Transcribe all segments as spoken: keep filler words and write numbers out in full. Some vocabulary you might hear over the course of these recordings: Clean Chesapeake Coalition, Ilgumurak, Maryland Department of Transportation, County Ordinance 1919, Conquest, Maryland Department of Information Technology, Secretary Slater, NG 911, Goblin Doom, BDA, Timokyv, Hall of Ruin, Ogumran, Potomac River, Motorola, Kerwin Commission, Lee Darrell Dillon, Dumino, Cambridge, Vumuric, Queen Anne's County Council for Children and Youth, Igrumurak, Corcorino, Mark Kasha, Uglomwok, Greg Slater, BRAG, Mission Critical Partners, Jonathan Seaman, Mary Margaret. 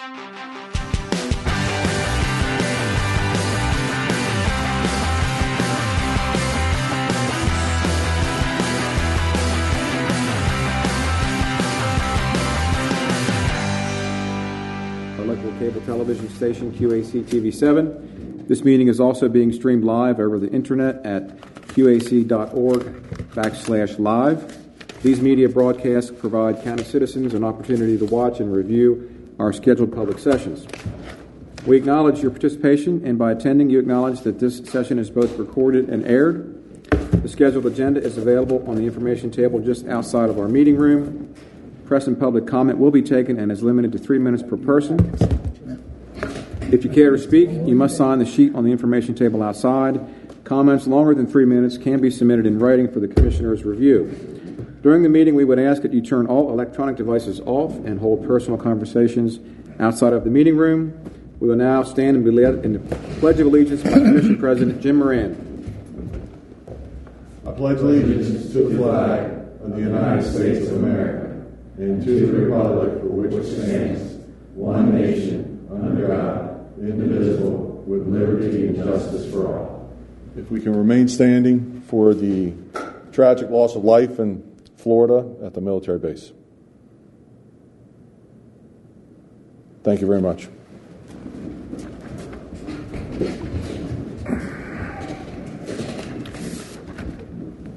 Local cable television station Q A C T V seven. This meeting is also being streamed live over the internet at Q A C dot org backslash live. These media broadcasts provide county citizens an opportunity to watch and review our scheduled public sessions. We acknowledge your participation, and by attending, you acknowledge that this session is both recorded and aired. The scheduled agenda is available on the information table just outside of our meeting room. Press and public comment will be taken and is limited to three minutes per person. If you care to speak, you must sign the sheet on the information table outside. Comments longer than three minutes can be submitted in writing for the Commissioner's review. During the meeting, we would ask that you turn all electronic devices off and hold personal conversations outside of the meeting room. We will now stand and be led in the Pledge of Allegiance by Commission President Jim Moran. I pledge allegiance to the flag of the United States of America, and to the republic for which it stands, one nation, under God, indivisible, with liberty and justice for all. If we can remain standing for the tragic loss of life in Florida at the military base. Thank you very much.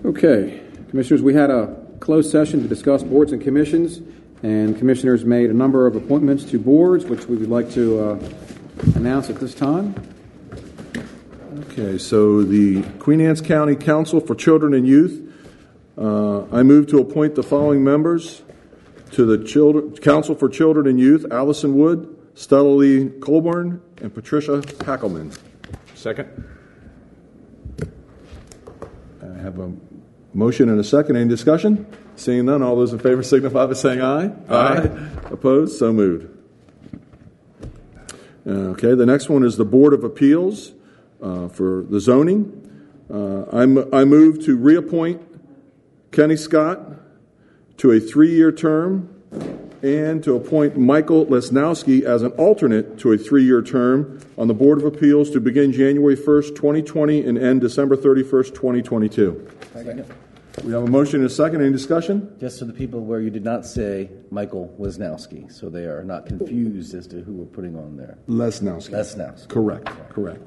Okay, Commissioners, we had a closed session to discuss boards and commissions, and commissioners made a number of appointments to boards, which we would like to uh, announce at this time. Okay, so the Queen Anne's County Council for Children and Youth. Uh, I move to appoint the following members to the Children, Council for Children and Youth: Allison Wood, Stella Lee Colburn, and Patricia Hackelman. Second. I have a motion and a second. Any discussion? Seeing none, all those in favor signify by saying aye. Aye. Aye. Opposed? So moved. Okay, the next one is the Board of Appeals uh, for the zoning. Uh, I'm, I move to reappoint Kenny Scott to a three-year term and to appoint Michael Lesnowski as an alternate to a three-year term on the Board of Appeals to begin January first, twenty twenty and end December thirty-first, twenty twenty-two. Second. We have a motion and a second. Any discussion? Just for the people where you did not say Michael Lesnowski, so they are not confused as to who we're putting on there. Lesnowski. Lesnowski. Correct. Correct.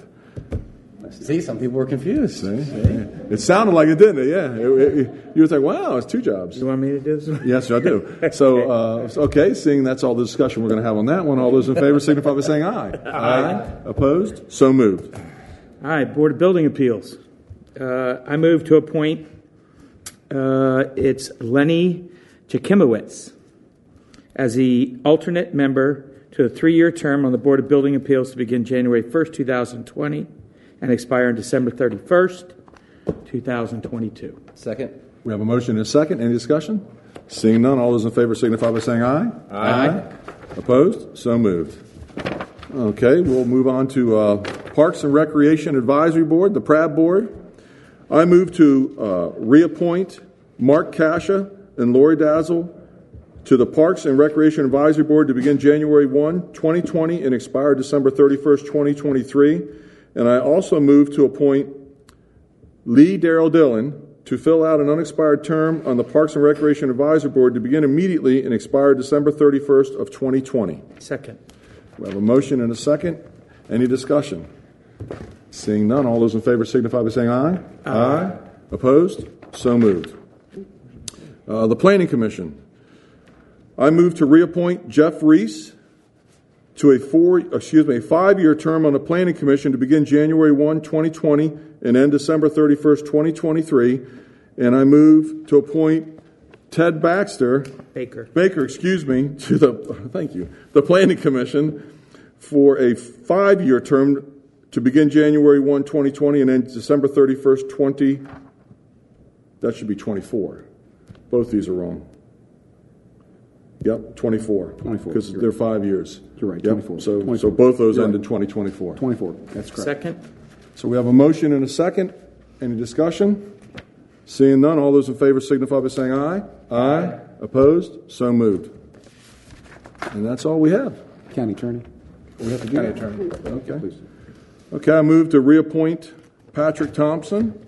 See, some people were confused. See? See? It sounded like it, didn't it? Yeah. It, it, you were like, wow, it's two jobs. You want me to do this? Yes, I do. So, uh, okay, seeing that's all the discussion we're going to have on that one, all those in favor signify by saying aye. Aye. Aye. Opposed? So moved. All right, Board of Building Appeals. Uh, I move to appoint, uh, it's Lenny Chakimowitz as the alternate member to a three-year term on the Board of Building Appeals to begin January first, twenty twenty and expire on December thirty-first, twenty twenty-two. Second. We have a motion and a second. Any discussion? Seeing none, all those in favor signify by saying aye. Aye. Aye. Opposed? So moved. Okay, we'll move on to uh, Parks and Recreation Advisory Board, the P R A B Board. I move to uh, reappoint Mark Kasha and Lori Dazzle to the Parks and Recreation Advisory Board to begin January first, twenty twenty and expire December thirty-first, twenty twenty-three. And I also move to appoint Lee Darrell Dillon to fill out an unexpired term on the Parks and Recreation Advisory Board to begin immediately and expire December thirty-first of twenty twenty. Second. We have a motion and a second. Any discussion? Seeing none, all those in favor signify by saying aye. Aye. Aye. Opposed? So moved. Uh, the Planning Commission. I move to reappoint Jeff Reese to a four, excuse me, a five-year term on the Planning Commission to begin January first, twenty twenty and end December thirty-first, twenty twenty-three. And I move to appoint Ted Baxter Baker. Baker, excuse me, to the thank you, the Planning Commission for a five-year term to begin January first, twenty twenty and end December thirty-first, twenty. That should be twenty-four. Both these are wrong. Yep, twenty-four. twenty-four. Because they're right. Five years. You're right, yep. twenty-four. So, twenty-four. So both those You're end right. in twenty twenty-four. twenty-four, that's correct. Second. So we have a motion and a second. Any discussion? Seeing none, all those in favor signify by saying aye. Aye. Aye. Opposed? So moved. And that's all we have. County Attorney. We have to do County that. Attorney. Okay. Please. Okay, I move to reappoint Patrick Thompson,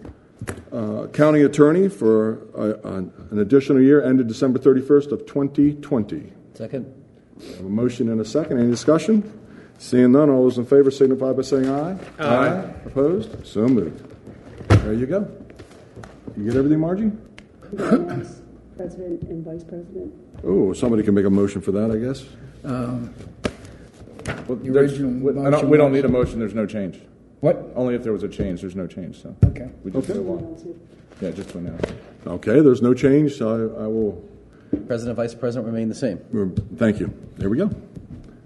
uh, County Attorney, for a, a, an additional year ended December thirty-first of twenty twenty. Second. I have a motion and a second. Any discussion? Seeing none, all those in favor signify by saying aye. Aye. Aye. Opposed? So moved. There you go. You get everything, Margie? President and Vice President. Oh, somebody can make a motion for that, I guess. Um, well, the original motion I don't, we don't need a motion. There's no change. What? Only if there was a change. There's no change. So okay. We just okay. Go yeah, just to announce. Okay. There's no change. So I, I will. President, Vice President remain the same. Thank you. There we go.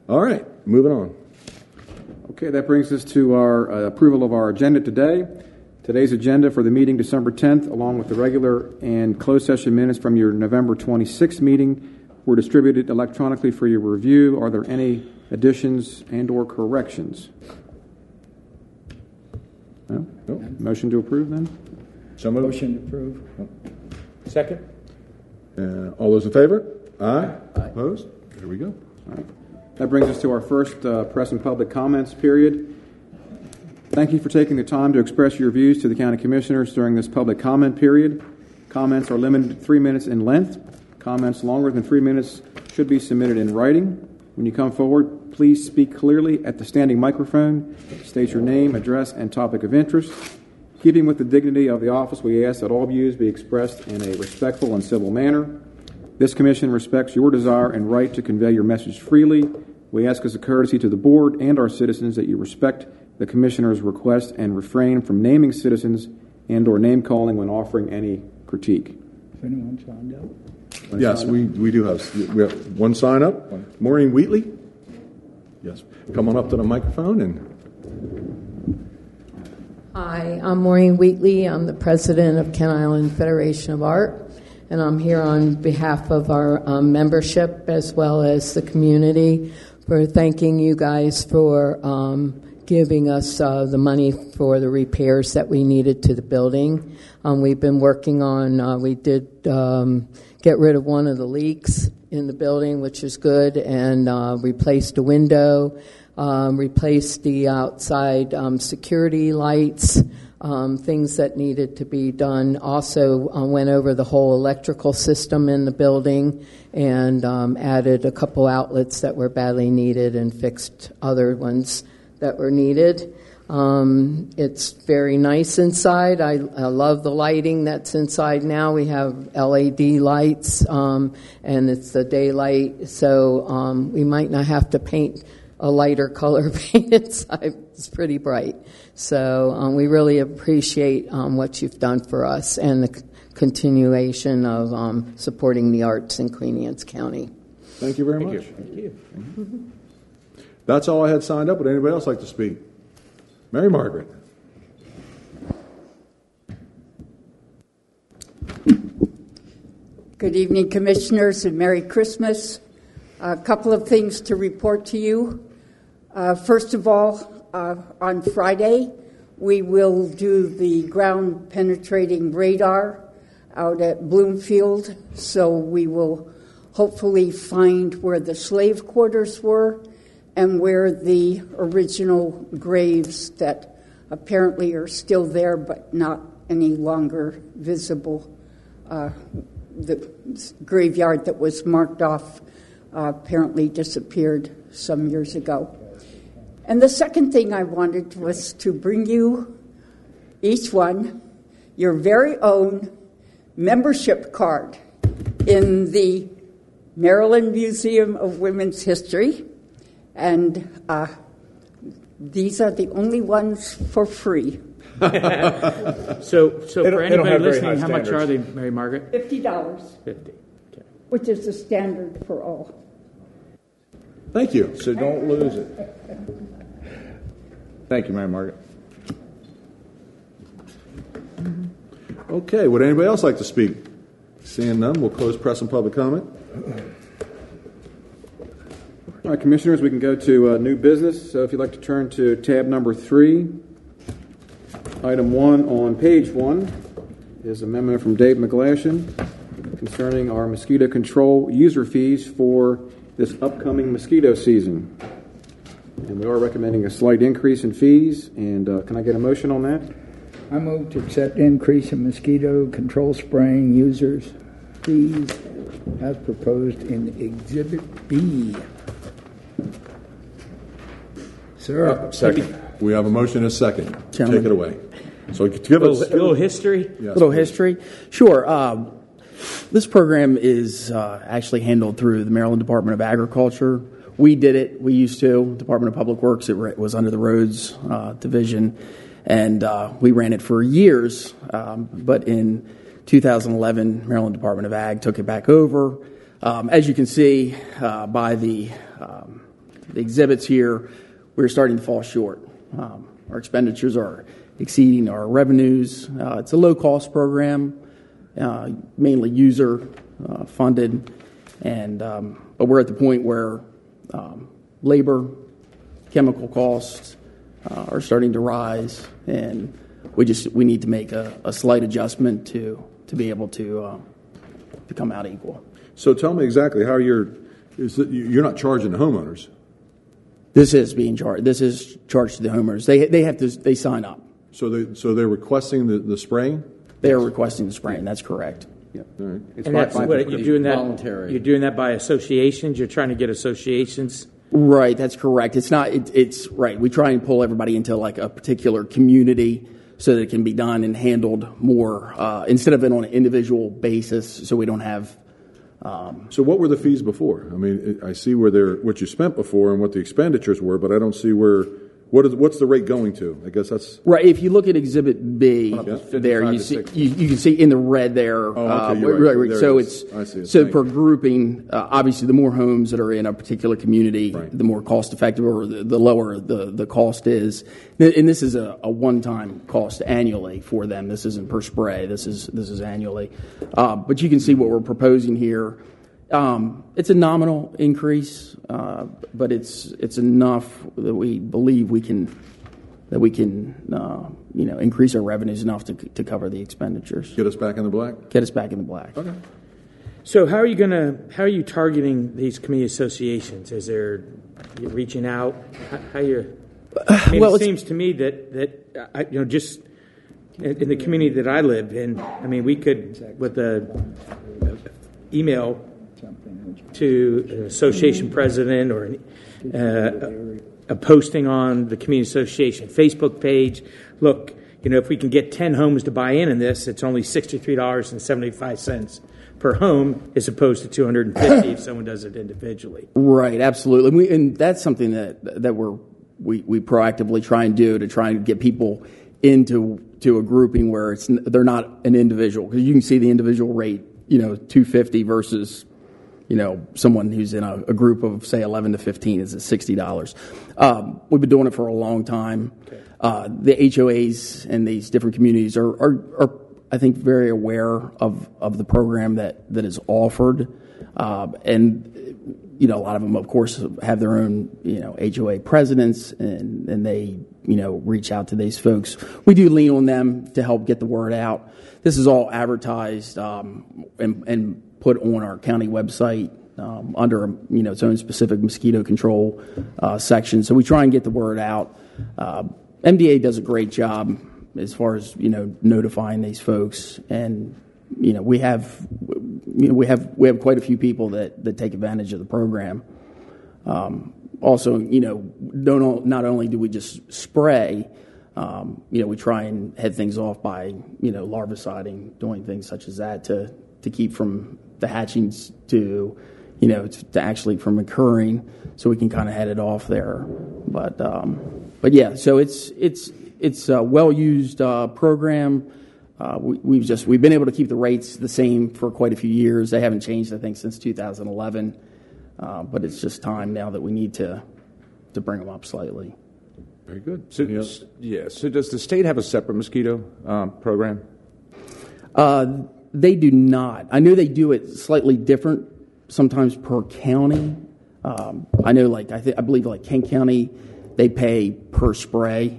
All right. Moving on. Okay. That brings us to our uh, approval of our agenda today. Today's agenda for the meeting December tenth, along with the regular and closed session minutes from your November twenty-sixth meeting, were distributed electronically for your review. Are there any additions and or corrections? No? Nope. Motion to approve then? So moved. Motion to approve. Oh. Second. Uh, all those in favor? Aye. Aye. Opposed? There we go. All right. That brings us to our first uh, press and public comments period. Thank you for taking the time to express your views to the County Commissioners during this public comment period. Comments are limited to three minutes in length. Comments longer than three minutes should be submitted in writing. When you come forward, please speak clearly at the standing microphone. State your name, address, and topic of interest. Keeping with the dignity of the office, we ask that all views be expressed in a respectful and civil manner. This Commission respects your desire and right to convey your message freely. We ask as a courtesy to the Board and our citizens that you respect the Commissioner's request and refrain from naming citizens and or name-calling when offering any critique. If anyone signed up? When yes, signed we, up? we do have, we have one sign-up. Maureen Wheatley. Yes. Come on up to the microphone. and. Hi, I'm Maureen Wheatley. I'm the president of Kent Island Federation of Art, and I'm here on behalf of our um, membership as well as the community for thanking you guys for... Um, giving us uh, the money for the repairs that we needed to the building. Um, we've been working on, uh, we did um, get rid of one of the leaks in the building, which is good, and uh, replaced a window, um, replaced the outside um, security lights, um, things that needed to be done. Also uh, went over the whole electrical system in the building and um, added a couple outlets that were badly needed and fixed other ones that were needed. Um, it's very nice inside. I, I love the lighting that's inside now. We have L E D lights, um, and it's the daylight, so um, we might not have to paint a lighter color paint inside. It's pretty bright. So um, we really appreciate um, what you've done for us and the c- continuation of um, supporting the arts in Queen Anne's County. Thank you very Thank much. You. Thank you. Mm-hmm. That's all I had signed up. Would anybody else like to speak? Mary Margaret. Good evening, Commissioners, and Merry Christmas. A couple of things to report to you. Uh, first of all, uh, on Friday, we will do the ground-penetrating radar out at Bloomfield, so we will hopefully find where the slave quarters were and where the original graves that apparently are still there but not any longer visible, uh, the graveyard that was marked off uh, apparently disappeared some years ago. And the second thing I wanted was to bring you, each one, your very own membership card in the Maryland Museum of Women's History. And uh, these are the only ones for free. so, so for anybody listening, how much are they, Mary Margaret? Fifty dollars. Fifty. Okay. Which is the standard for all. Thank you. So don't lose it. Thank you, Mary Margaret. Okay. Would anybody else like to speak? Seeing none, we'll close press and public comment. All right, Commissioners, we can go to uh, new business. So if you'd like to turn to tab number three, item one on page one is a memo from Dave McGlashan concerning our mosquito control user fees for this upcoming mosquito season. And we are recommending a slight increase in fees. And uh, can I get a motion on that? I move to accept increase in mosquito control spraying users fees as proposed in Exhibit B. Sir? Uh, second. We have a motion and a second. Gentlemen. Take it away. So to give a little, us a little history. A yes, little please. history. Sure. Um, this program is uh, actually handled through the Maryland Department of Agriculture. We did it. We used to. Department of Public Works. It was under the Roads uh, Division, and uh, we ran it for years. Um, but in two thousand eleven, Maryland Department of Ag took it back over. Um, as you can see uh, by the, um, the exhibits here, we're starting to fall short. Um, our expenditures are exceeding our revenues. Uh, it's a low-cost program, uh, mainly user-funded, uh, and um, but we're at the point where um, labor, chemical costs uh, are starting to rise, and we just we need to make a, a slight adjustment to to be able to uh, to come out equal. So tell me exactly how you're is that you're not charging the homeowners. This is being charged. This is charged to the homeowners. They they have to they sign up. So they so they're requesting the, the spraying? They are requesting the spraying. That's correct. Yeah. All right. It's and by, that's by what you're doing that voluntary. You're doing that by associations. You're trying to get associations. Right. That's correct. It's not. It, it's right. We try and pull everybody into like a particular community so that it can be done and handled more uh, instead of it on an individual basis. So we don't have. Um, so what were the fees before? I mean, I see where they're what you spent before and what the expenditures were, but I don't see where. What is, what's the rate going to? I guess that's... Right, if you look at Exhibit B yeah. there, you see, you, you can see in the red there. Oh, okay, uh, right. Right, there so it it's, I see it. So Thank per you. grouping, uh, obviously the more homes that are in a particular community, right. the more cost effective or the, the lower the, the cost is. And this is a, a one-time cost annually for them. This isn't per spray. This is, this is annually. Uh, but you can see what we're proposing here. Um, it's a nominal increase, uh, but it's it's enough that we believe we can that we can uh, you know increase our revenues enough to to cover the expenditures. Get us back in the black. Get us back in the black. Okay. So how are you gonna how are you targeting these community associations? Is there you're reaching out? How, how you? I mean, well, it seems to me that that I, you know just in, in the community that I live in, I mean we could with the email. To an association president or an, uh, a, a posting on the community association Facebook page. Look, you know, if we can get ten homes to buy in in this, it's only sixty-three dollars and seventy-five cents per home as opposed to two hundred fifty dollars if someone does it individually. Right, absolutely. And, we, and that's something that, that we're, we we proactively try and do to try and get people into to a grouping where it's they're not an individual. Because you can see the individual rate, you know, two hundred fifty dollars versus... You know, someone who's in a, a group of, say, eleven to fifteen is at sixty dollars. Um, we've been doing it for a long time. Okay. Uh, the H O As and these different communities are, are, are I think, very aware of, of the program that, that is offered. Uh, and, you know, a lot of them, of course, have their own, you know, H O A presidents, and, and they, you know, reach out to these folks. We do lean on them to help get the word out. This is all advertised um, and, and put on our county website um, under you know its own specific mosquito control uh, section. So we try and get the word out. Uh, M D A does a great job as far as you know notifying these folks, and you know we have you know we have we have quite a few people that, that take advantage of the program. Um, also, you know, don't not only do we just spray. Um, you know, we try and head things off by you know larviciding, doing things such as that to to keep from the hatchings to, you know, to, to actually from occurring, so we can kind of head it off there. But, um, but yeah, so it's it's it's a well-used uh, program. Uh, we, we've just we've been able to keep the rates the same for quite a few years. They haven't changed, I think, since two thousand eleven. Uh, but it's just time now that we need to to bring them up slightly. Very good. So yes. Yeah. So does the state have a separate mosquito um, program? Uh. They do not. I know they do it slightly different, sometimes per county. Um, I know, like I, th- I believe, like Kent County, they pay per spray,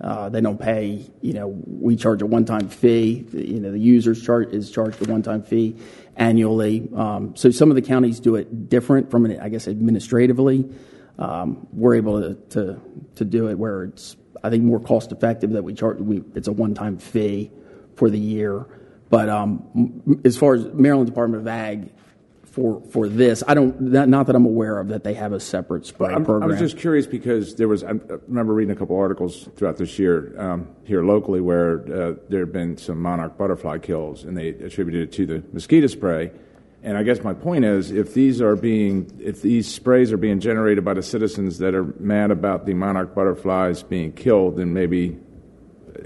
Uh, they don't pay, you know, we charge a one-time fee. You know, the user's charge is charged a one-time fee annually. Um, so some of the counties do it different from, an, I guess, administratively. Um, we're able to, to to do it where it's, I think, more cost-effective that we charge. We, it's a one-time fee for the year. But um, as far as Maryland Department of Ag, For, for this, I don't. Not, not that I'm aware of that they have a separate spray I'm, program. I was just curious because there was. I remember reading a couple articles throughout this year um, here locally where uh, there have been some monarch butterfly kills, and they attributed it to the mosquito spray. And I guess my point is, if these are being, if these sprays are being generated by the citizens that are mad about the monarch butterflies being killed, then maybe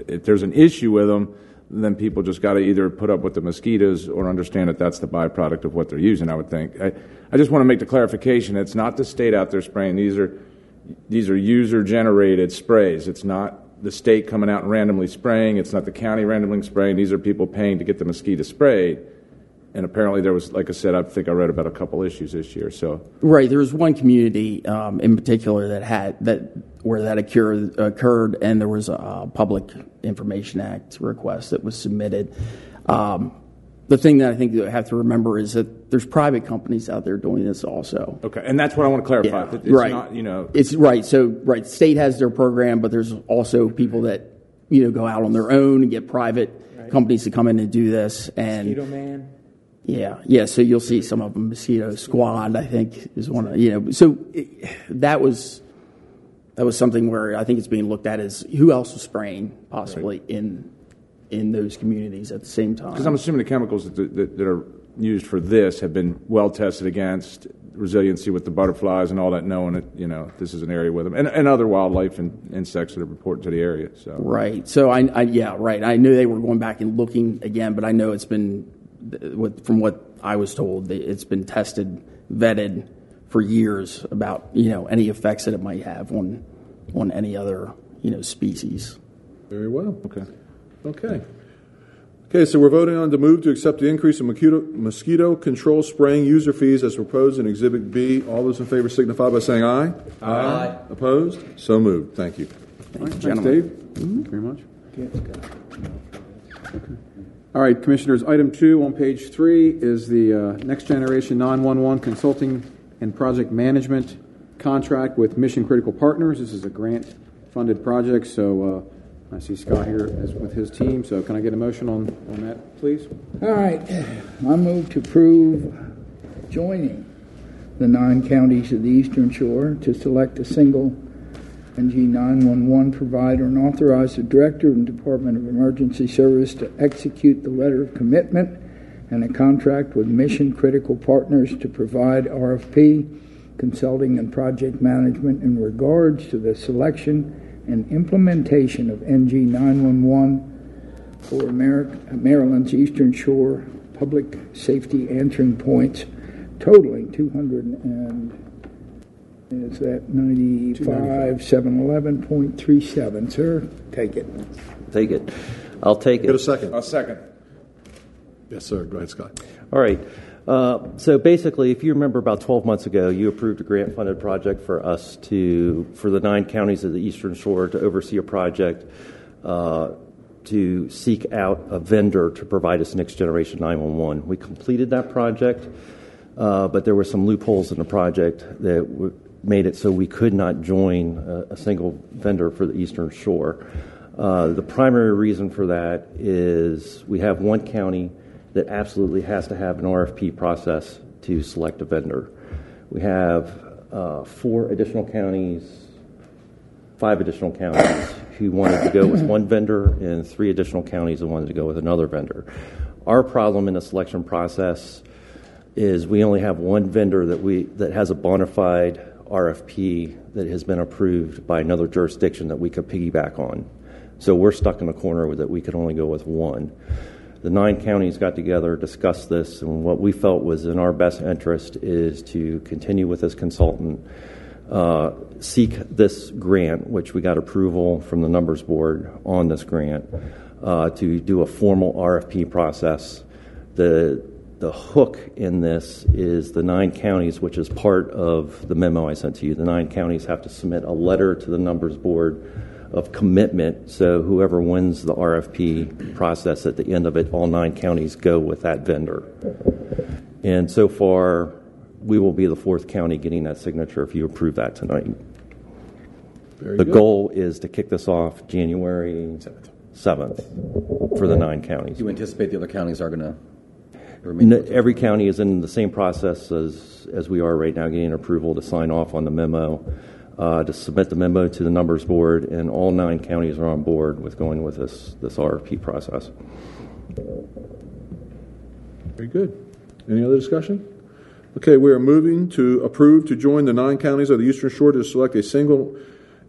if there's an issue with them, then people just got to either put up with the mosquitoes or understand that that's the byproduct of what they're using, I would think. I, I just want to make the clarification. It's not the state out there spraying. These are these are user-generated sprays. It's not the state coming out and randomly spraying. It's not the county randomly spraying. These are people paying to get the mosquito sprayed. And apparently there was, like I said, I think I read about a couple issues this year. So right, there was one community um, in particular that had that where that occurred, occurred and there was a Public Information Act request that was submitted. Um, the thing that I think you have to remember is that there's private companies out there doing this also. Okay, and that's what I want to clarify. Yeah, it's right, not, you know, it's right. So right, state has their program, but there's also people that you know go out on their own and get private right. companies to come in and do this. And Mosquito Man. Yeah, yeah. So you'll see some of them. Mosquito Squad, I think, is one of you know. So it, that was that was something where I think it's being looked at as who else was spraying possibly right. in in those communities at the same time. Because I'm assuming the chemicals that, that that are used for this have been well tested against resiliency with the butterflies and all that, knowing that you know this is an area with them and, and other wildlife and insects that are reported to the area. So right. So I, I yeah right. I knew they were going back and looking again, but I know it's been. From what I was told, it's been tested, vetted for years about you know any effects that it might have on on any other you know species. Very well. Okay. Okay. Okay. So we're voting on the move to accept the increase in mosquito, mosquito control spraying user fees as proposed in Exhibit B. All those in favor signify by saying aye. Aye. Aye. Opposed? So moved. Thank you. Thank right, you, gentlemen. Dave. Mm-hmm. Thank you very much. Okay. okay. All right, Commissioners, item two on page three is the uh, Next Generation nine one one Consulting and Project Management Contract with Mission Critical Partners. This is a grant-funded project, so uh, I see Scott here as with his team. So can I get a motion on, on that, please? All right. I move to approve joining the nine counties of the Eastern Shore to select a single N G nine one one provider and authorize the Director and Department of Emergency Service to execute the letter of commitment and a contract with Mission Critical Partners to provide R F P, consulting and project management in regards to the selection and implementation of N G nine one one for America, Maryland's Eastern Shore public safety answering points totaling two hundred and Is that ninety-five seven eleven point three seven, sir? Take it. Take it. I'll take it. Get a second. A second. Yes, sir. Go ahead, Scott. All right. Uh, so basically, if you remember about twelve months ago, you approved a grant-funded project for us to, for the nine counties of the Eastern Shore to oversee a project uh, to seek out a vendor to provide us Next Generation nine one one. We completed that project, uh, but there were some loopholes in the project that w- made it so we could not join a, a single vendor for the Eastern Shore. Uh, the primary reason for that is we have one county that absolutely has to have an R F P process to select a vendor. We have uh, four additional counties, five additional counties who wanted to go with one vendor and three additional counties that wanted to go with another vendor. Our problem in the selection process is we only have one vendor that we that has a bona fide R F P that has been approved by another jurisdiction that we could piggyback on. So we're stuck in a corner with that we could only go with one. The nine counties got together, discussed this, and what we felt was in our best interest is to continue with this consultant, uh, seek this grant, which we got approval from the Numbers Board on this grant, uh, to do a formal R F P process. The The hook in this is the nine counties, which is part of the memo I sent to you. The nine counties have to submit a letter to the Numbers Board of commitment. So whoever wins the R F P process at the end of it, all nine counties go with that vendor. And so far, we will be the fourth county getting that signature if you approve that tonight. Very the good. Goal is to kick this off January seventh for the nine counties. Do you anticipate the other counties are going to remain? No, every county is in the same process as, as we are right now, getting approval to sign off on the memo, uh, to submit the memo to the Numbers Board, and all nine counties are on board with going with this, this R F P process. Very good. Any other discussion? Okay, we are moving to approve to join the nine counties of the Eastern Shore to select a single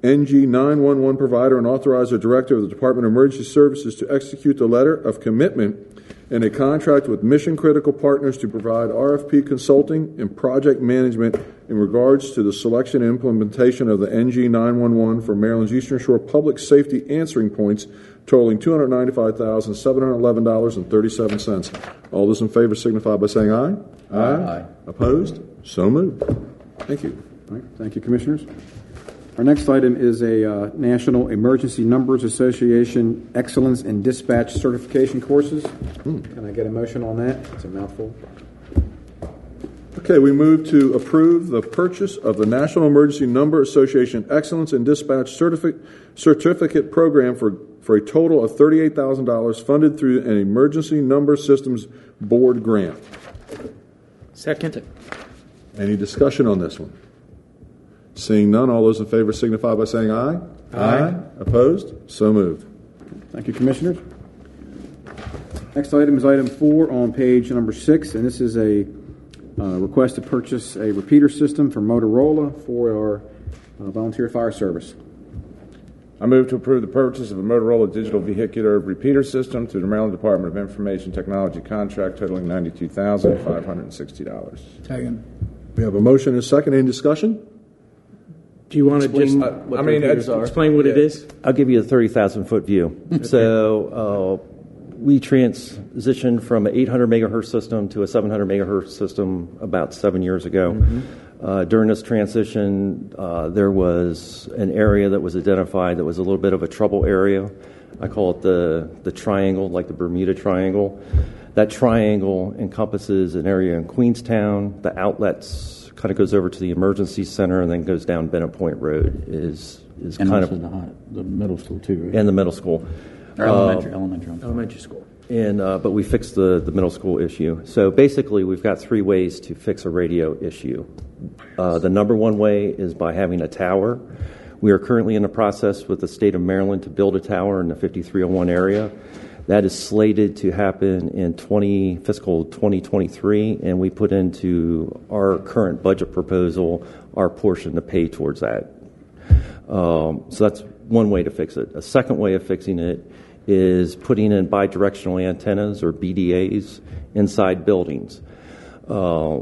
N G nine one one provider and authorize the director of the Department of Emergency Services to execute the letter of commitment and a contract with Mission Critical Partners to provide R F P consulting and project management in regards to the selection and implementation of the N G nine one one for Maryland's Eastern Shore Public Safety Answering Points, totaling two hundred ninety-five thousand seven hundred eleven dollars and thirty-seven cents. All those in favor signify by saying aye. Aye. Aye. Aye. Opposed? So moved. Thank you. All right. Thank you, Commissioners. Our next item is a uh, National Emergency Numbers Association Excellence in Dispatch Certification Courses. Mm. Can I get a motion on that? It's a mouthful. Okay, we move to approve the purchase of the National Emergency Number Association Excellence in Dispatch Certific- Certificate Program for, for a total of thirty-eight thousand dollars funded through an Emergency Number Systems Board grant. Second. Any discussion on this one? Seeing none, all those in favor signify by saying aye. Aye. Aye. Opposed? So moved. Thank you, Commissioners. Next item is item four on page number six, and this is a uh, request to purchase a repeater system from Motorola for our uh, volunteer fire service. I move to approve the purchase of a Motorola digital vehicular repeater system through the Maryland Department of Information Technology contract totaling ninety-two thousand five hundred sixty dollars. Second. We have a motion and a second. Any discussion? Do you want to explain, just uh, what I mean, explain what yeah. it is? I'll give you a thirty thousand foot view. So uh, we transitioned from an eight hundred megahertz system to a seven hundred megahertz system about seven years ago. Mm-hmm. Uh, during this transition, uh, there was an area that was identified that was a little bit of a trouble area. I call it the, the triangle, like the Bermuda Triangle. That triangle encompasses an area in Queenstown, the outlets, kind of goes over to the emergency center and then goes down Bennett Point Road. Is is and kind of the, high, the middle school too, right? And the middle school, or elementary, uh, elementary, elementary school. And uh, but we fixed the the middle school issue. So basically, we've got three ways to fix a radio issue. Uh, the number one way is by having a tower. We are currently in the process with the state of Maryland to build a tower in the fifty-three oh one area. That is slated to happen in twenty, fiscal twenty twenty-three, and we put into our current budget proposal our portion to pay towards that. Um, so that's one way to fix it. A second way of fixing it is putting in bidirectional antennas, or B D As, inside buildings. Uh,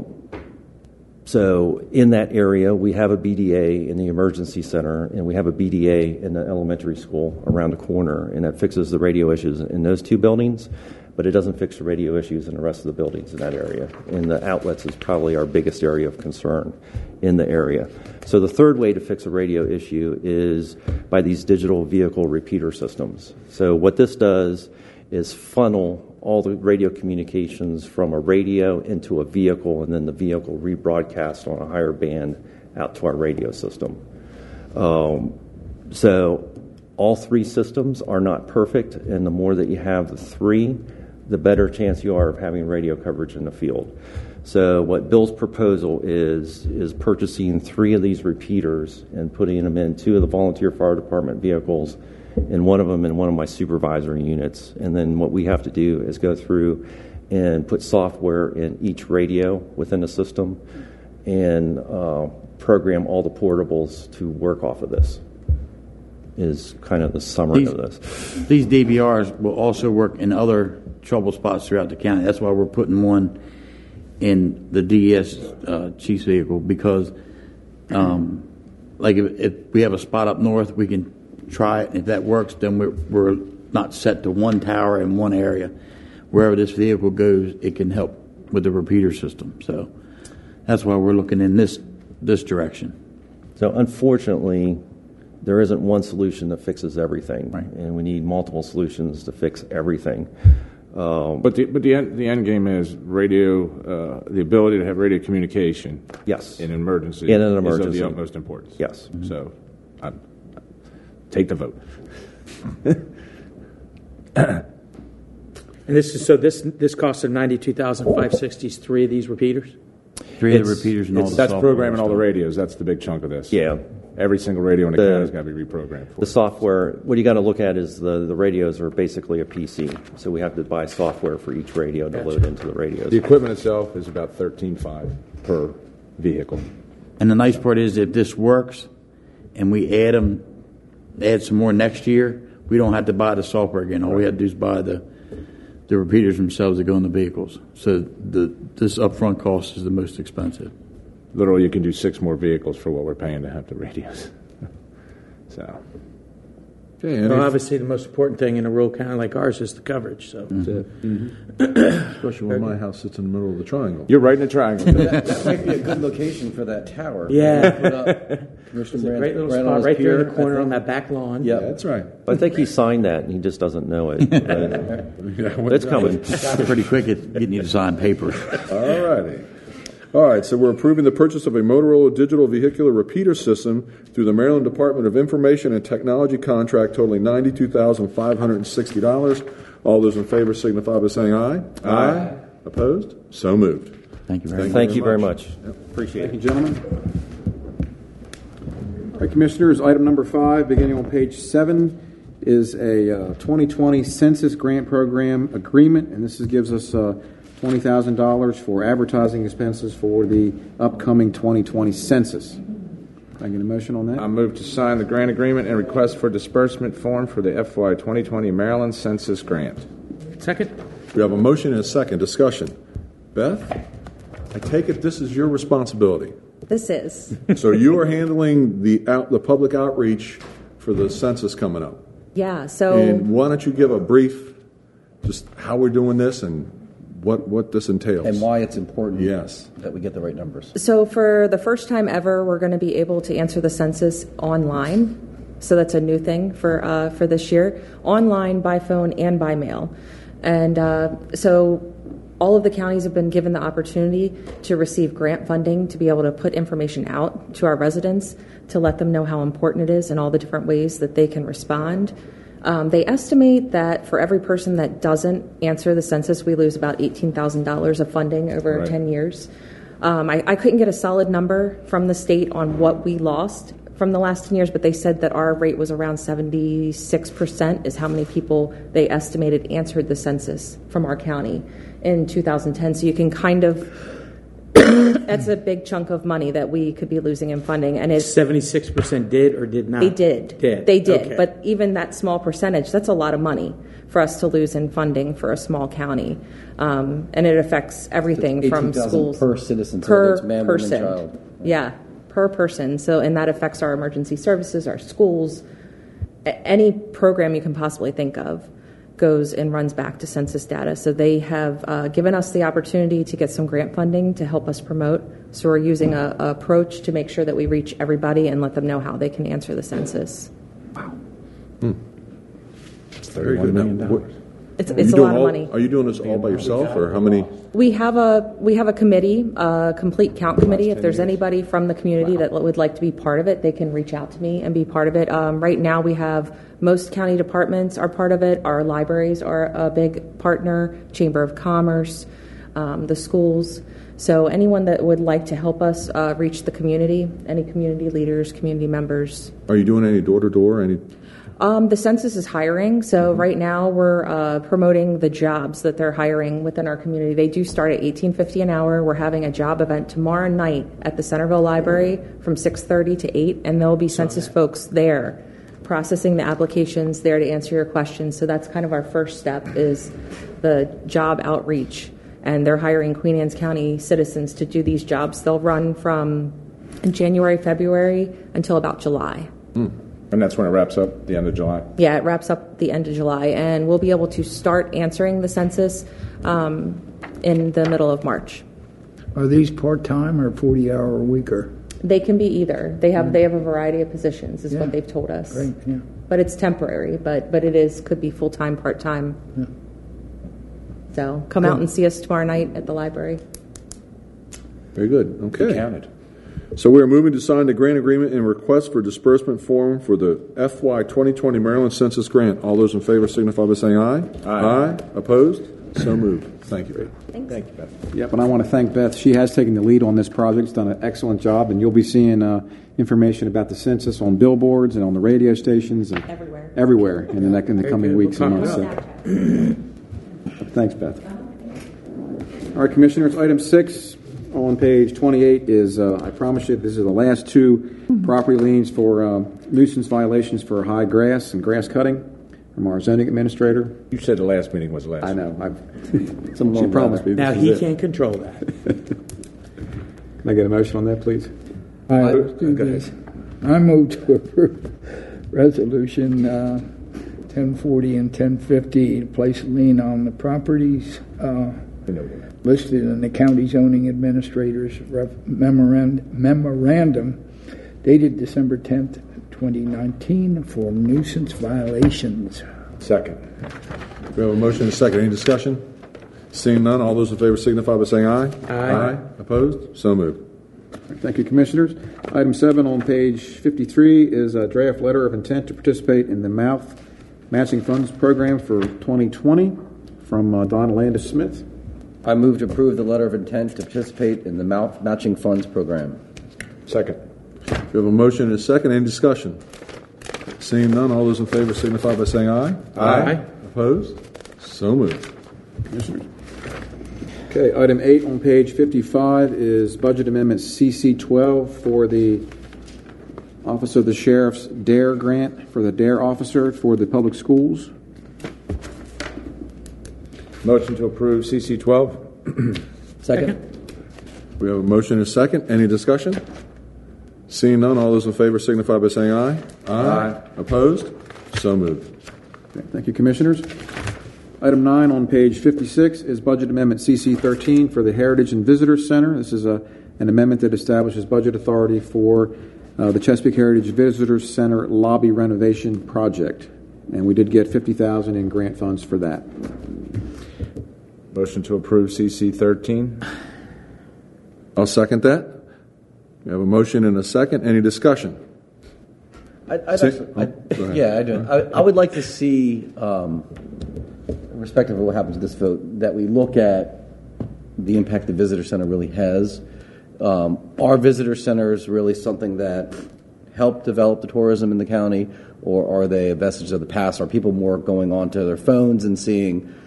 so in that area, we have a B D A in the emergency center, and we have a B D A in the elementary school around the corner, and that fixes the radio issues in those two buildings, but it doesn't fix the radio issues in the rest of the buildings in that area. And the outlets is probably our biggest area of concern in the area. So the third way to fix a radio issue is by these digital vehicle repeater systems. So what this does is funnel all the radio communications from a radio into a vehicle, and then the vehicle rebroadcast on a higher band out to our radio system. Um, so all three systems are not perfect, and the more that you have the three, the better chance you are of having radio coverage in the field. So what Bill's proposal is, is purchasing three of these repeaters and putting them in two of the volunteer fire department vehicles, in one of them in one of my supervisory units. And then what we have to do is go through and put software in each radio within the system and uh, program all the portables to work off of this, is kind of the summary these, of this. These D V Rs will also work in other trouble spots throughout the county. That's why we're putting one in the D E S uh, chief's vehicle, because um, like if, if we have a spot up north, we can try it, and if that works, then we're, we're not set to one tower in one area. Wherever this vehicle goes, it can help with the repeater system. So that's why we're looking in this this direction. So unfortunately, there isn't one solution that fixes everything, right. And we need multiple solutions to fix everything. Um, but the but the end, the end game is radio, uh, the ability to have radio communication. Yes, in an emergency. In an emergency is of the utmost importance. Yes. Mm-hmm. So, I, I take the vote. And this is so this this cost of ninety-two thousand five hundred sixty is three of these repeaters. Three it's, of the repeaters and all the that's programming all the radios. That's the big chunk of this. Yeah. Every single radio in the county has got to be reprogrammed. For the it. software, what you got to look at is the, the radios are basically a P C, so we have to buy software for each radio to gotcha. load into the radios. The equipment itself is about thirteen thousand five hundred dollars per vehicle. And the nice part is, if this works, and we add them, add some more next year, we don't have to buy the software again. All right. we have to do is buy the the repeaters themselves that go in the vehicles. So the this upfront cost is the most expensive. Literally, you can do six more vehicles for what we're paying to have the radios. So, okay, well, obviously, the most important thing in a rural county like ours is the coverage. So, mm-hmm. That's it. Mm-hmm. Especially when my house sits in the middle of the triangle. You're right in the triangle. that, that might be a good location for that tower. Yeah, put up it's Brand, a great little Brand spot right pier, there in the corner on that back lawn. Yep. Yeah, that's right. I think he signed that, and he just doesn't know it. But yeah, it's coming pretty quick. It's getting you to sign papers. All righty. All right, so we're approving the purchase of a Motorola digital vehicular repeater system through the Maryland Department of Information and Technology contract totaling ninety-two thousand five hundred sixty dollars. All those in favor signify by saying aye. Aye. Aye. Opposed? So moved. Thank you very much. Thank you very much. Yep. Appreciate it. Thank you, gentlemen. All right, Commissioners, item number five, beginning on page seven, is a uh, twenty twenty Census Grant Program Agreement, and this is, gives us... Uh, twenty thousand dollars for advertising expenses for the upcoming twenty twenty census. Can I get a motion on that? I move to sign the grant agreement and request for disbursement form for the F Y twenty twenty Maryland Census Grant. Second. We have a motion and a second. Discussion. Beth, I take it this is your responsibility. This is. So you are handling the out, the public outreach for the census coming up. Yeah, so... And why don't you give a brief, just how we're doing this and... What what this entails. And why it's important yes. that we get the right numbers. So for the first time ever, we're going to be able to answer the census online. So that's a new thing for uh, for this year. Online, by phone, and by mail. And uh, so all of the counties have been given the opportunity to receive grant funding to be able to put information out to our residents to let them know how important it is and all the different ways that they can respond. Um, they estimate that for every person that doesn't answer the census, we lose about eighteen thousand dollars of funding over right. ten years. Um, I, I couldn't get a solid number from the state on what we lost from the last ten years, but they said that our rate was around seventy-six percent is how many people they estimated answered the census from our county in two thousand ten. So you can kind of... That's a big chunk of money that we could be losing in funding, and it's seventy-six percent did or did not. They did. Did. They did. Okay. But even that small percentage, that's a lot of money for us to lose in funding for a small county, um, and it affects everything from schools per citizen, per man, person, woman, child. Right. Yeah, per person. So, and that affects our emergency services, our schools, any program you can possibly think of. Goes and runs back to census data. So they have uh, given us the opportunity to get some grant funding to help us promote. So we're using a, a approach to make sure that we reach everybody and let them know how they can answer the census. Wow. Hmm. It's thirty-one million dollars. It's, it's a lot of all, money. Are you doing this all by yourself, or how many? We have a we have a committee, a complete count committee. If there's anybody from the community wow. that would like to be part of it, they can reach out to me and be part of it. Um, right now, we have most county departments are part of it. Our libraries are a big partner, Chamber of Commerce, um, the schools. So anyone that would like to help us uh, reach the community, any community leaders, community members. Are you doing any door to door? Any? Um, the census is hiring, so mm-hmm. right now we're uh, promoting the jobs that they're hiring within our community. They do start at eighteen fifty an hour. We're having a job event tomorrow night at the Centerville Library from six thirty to eight, and there will be census okay. folks there processing the applications there to answer your questions. So that's kind of our first step is the job outreach, and they're hiring Queen Anne's County citizens to do these jobs. They'll run from January, February until about July. Mm. And that's when it wraps up, the end of July? Yeah, it wraps up the end of July, and we'll be able to start answering the census um, in the middle of March. Are these part-time or forty-hour-a-weeker? They can be either. They have mm. they have a variety of positions, is yeah. what they've told us. Great. Yeah. But it's temporary. But but it is could be full time, part time. Yeah. So come yeah. out and see us tomorrow night at the library. Very good. Okay. Be counted. So we are moving to sign the grant agreement and request for disbursement form for the F Y twenty twenty Maryland Census Grant. All those in favor signify by saying aye. Aye. Aye. Opposed? So moved. Thank you, Beth. Thanks. Thank you, Beth. Yep, and I want to thank Beth. She has taken the lead on this project. She's done an excellent job, and you'll be seeing uh, information about the census on billboards and on the radio stations. And everywhere. Everywhere in the, in the coming weeks and months. So. Thanks, Beth. All right, Commissioners, item six. On page twenty-eight is, uh, I promise you, this is the last two mm-hmm. property liens for uh, nuisance violations for high grass and grass cutting from our zoning administrator. You said the last meeting was the last. I know. I've, some she promised me. Now he can't control that. Can I get a motion on that, please? I, I, do this. I move to approve resolution uh, ten forty and ten fifty to place a lien on the properties. Uh, I know that. Listed in the county zoning administrator's memorandum, memorandum dated December tenth, twenty nineteen for nuisance violations. Second. We have a motion and a second. Any discussion? Seeing none, all those in favor signify by saying aye. Aye. Aye. Opposed? So moved. Thank you, Commissioners. Item seven on page fifty-three is a draft letter of intent to participate in the Mouth Matching Funds Program for twenty twenty from uh, Don Landis-Smith. I move to approve the letter of intent to participate in the Mouth Matching Funds Program. Second. We have a motion and a second. Any discussion? Seeing none, all those in favor signify by saying aye. Aye. Aye. Opposed? So moved. Commissioners. Okay, item eight on page fifty-five is Budget Amendment C C twelve for the Office of the Sheriff's D A R E grant for the D A R E officer for the public schools. Motion to approve C C twelve. Second. We have a motion and a second. Any discussion? Seeing none, all those in favor signify by saying aye. Aye. Aye. Opposed? So moved. Okay, thank you, Commissioners. Item nine on page fifty-six is Budget Amendment C C thirteen for the Heritage and Visitor Center. This is a, an amendment that establishes budget authority for uh, the Chesapeake Heritage Visitor Center lobby renovation project. And we did get fifty thousand dollars in grant funds for that. Motion to approve C C thirteen. I'll second that. We have a motion and a second. Any discussion? I'd, I'd see, actually, I'd, oh, yeah, I do. I, I would like to see, um, irrespective of what happens to this vote, that we look at the impact the visitor center really has. Um, our visitor center is really something that helped develop the tourism in the county, or are they a vestige of the past? Are people more going on to their phones and seeing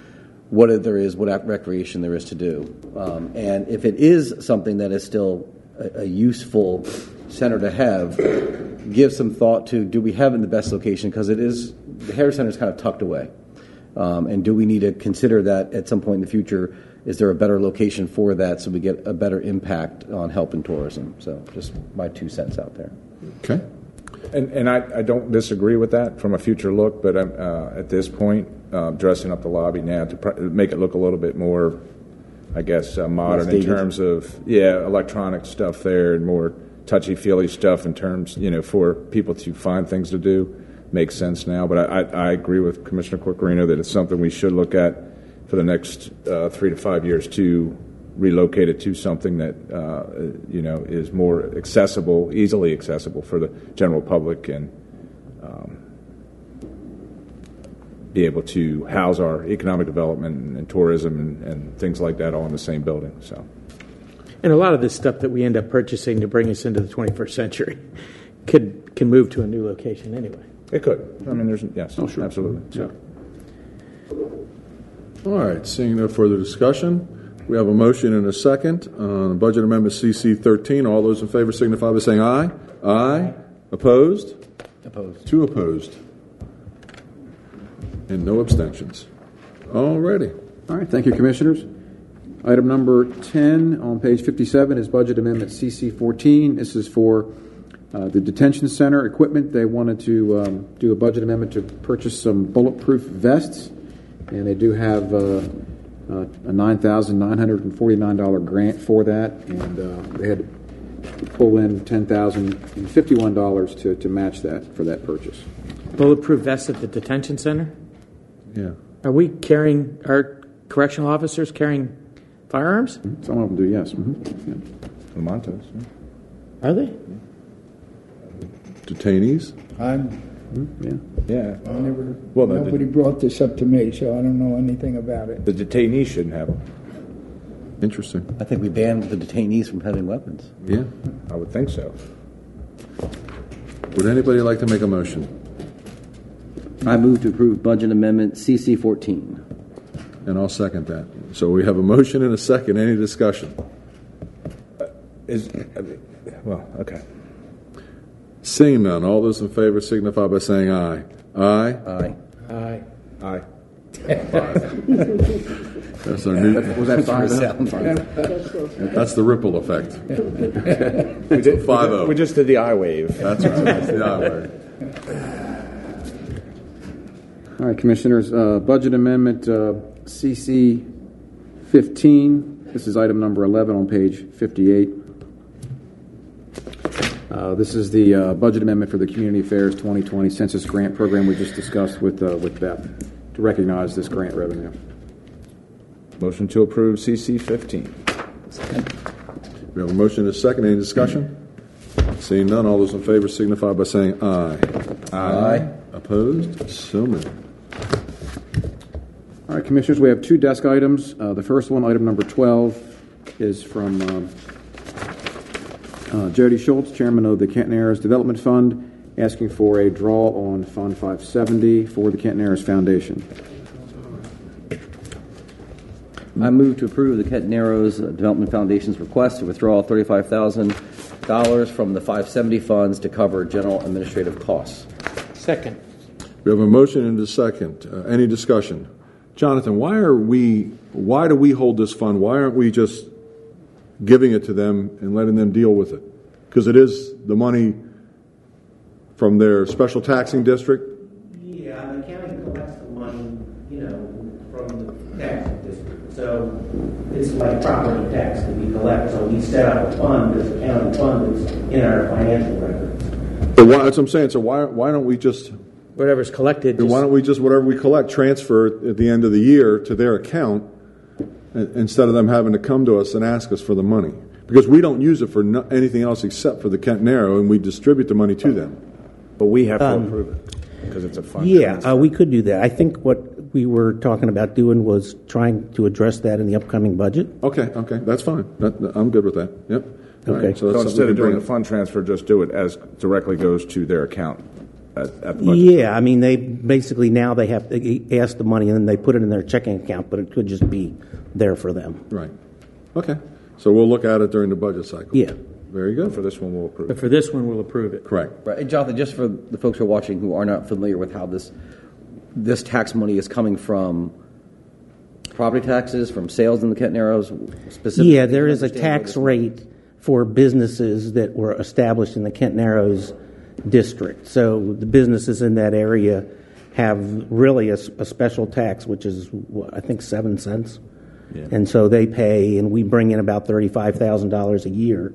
what there is, what recreation there is to do? Um, and if it is something that is still a, a useful center to have, give some thought to, do we have it in the best location? Because it is, the Heritage Center is kind of tucked away. Um, and do we need to consider that at some point in the future? Is there a better location for that so we get a better impact on helping tourism? So just my two cents out there. Okay. And, and I, I don't disagree with that from a future look, but I'm, uh, at this point, uh, dressing up the lobby now to pr- make it look a little bit more, I guess, uh, modern in terms of, yeah, electronic stuff there and more touchy-feely stuff in terms, you know, for people to find things to do makes sense now. But I, I, I agree with Commissioner Corcorino that it's something we should look at for the next uh, three to five years to relocate it to something that uh, you know is more accessible, easily accessible for the general public, and um, be able to house our economic development and tourism and, and things like that all in the same building. So, and a lot of this stuff that we end up purchasing to bring us into the twenty-first century could can move to a new location anyway. It could. I mean, there's yes, oh, sure. Absolutely. Yeah. All right. Seeing no further discussion. We have a motion and a second on uh, Budget Amendment C C thirteen. All those in favor signify by saying aye. Aye. Aye. Opposed? Opposed. Two opposed. And no abstentions. All righty. All right. Thank you, Commissioners. Item number ten on page fifty-seven is Budget Amendment C C fourteen. This is for uh, the detention center equipment. They wanted to um, do a budget amendment to purchase some bulletproof vests, and they do have... Uh, Uh, a nine thousand nine hundred forty-nine dollars grant for that, and uh, they had pull in ten thousand fifty-one dollars to, to match that for that purchase. Bulletproof vests at the detention center? Yeah. Are we carrying, are correctional officers carrying firearms? Mm-hmm. Some of them do, yes. Mm-hmm. Yeah. The Montos. Yeah. Are they? Yeah. Detainees? I'm, mm-hmm. Yeah. Yeah. I never, well, nobody did. Brought this up to me, so I don't know anything about it. The detainees shouldn't have them. Interesting. I think we banned the detainees from having weapons. Yeah, I would think so. Would anybody like to make a motion? I move to approve budget amendment C C fourteen. And I'll second that. So we have a motion and a second. Any discussion? Uh, is I mean, well, okay. Seeing none, all those in favor signify by saying aye. Aye. Aye. Aye. Aye. That's our new. Was that five? That's the ripple effect. We did five oh. We just did the eye wave. That's right. That's the eye wave. All right, commissioners. Uh, budget amendment uh, C C fifteen. This is item number eleven on page fifty-eight. Uh, this is the uh, budget amendment for the Community Affairs twenty twenty Census Grant Program we just discussed with uh, with B E P. To recognize this grant revenue. Motion to approve C C fifteen. Second. We have a motion and a second. Any discussion? Seeing none, all those in favor signify by saying aye. Aye. Aye. Opposed? So moved. All right, commissioners, we have two desk items. Uh, the first one, item number twelve, is from um, uh, Jody Schultz, chairman of the Kenton Ayers Development Fund, asking for a draw on Fund five seventy for the Kenton Ayers Foundation. I move to approve the Kenton Ayers Development Foundation's request to withdraw thirty-five thousand dollars from the five seventy funds to cover general administrative costs. Second. We have a motion and a second. Uh, any discussion? Jonathan, why are we, why do we hold this fund? Why aren't we just giving it to them and letting them deal with it? Because it is the money from their special taxing district? Yeah, the county collects the money, you know, from the taxing district. So it's like property tax that we collect. So we set up a fund, as a county fund that's in our financial records. But why, that's what I'm saying. So why why don't we just... Whatever's collected. Just, why don't we just, whatever we collect, transfer at the end of the year to their account instead of them having to come to us and ask us for the money? Because we don't use it for no, anything else except for the Kenton Arrow, and we distribute the money to them. But we have to um, approve it because it's a fund. Yeah, uh, we could do that. I think what we were talking about doing was trying to address that in the upcoming budget. Okay, okay, that's fine. That, I'm good with that. Yep. All okay. Right. So, so instead of doing a fund transfer, just do it as directly goes to their account at, at the budget. Yeah, I mean, they basically now they have to ask the money and then they put it in their checking account, but it could just be there for them. Right. Okay. So we'll look at it during the budget cycle. Yeah. Very good. For this one, we'll approve it. But for this one, we'll approve it. Correct. Right. And Jonathan, just for the folks who are watching who are not familiar with how this this tax money is coming from, property taxes, from sales in the Kenton Arrows specifically? Yeah, there is a tax rate for businesses that were established in the Kenton Arrows district. So the businesses in that area have really a, a special tax, which is, what, I think, seven cents. Yeah. And so they pay, and we bring in about thirty-five thousand dollars a year.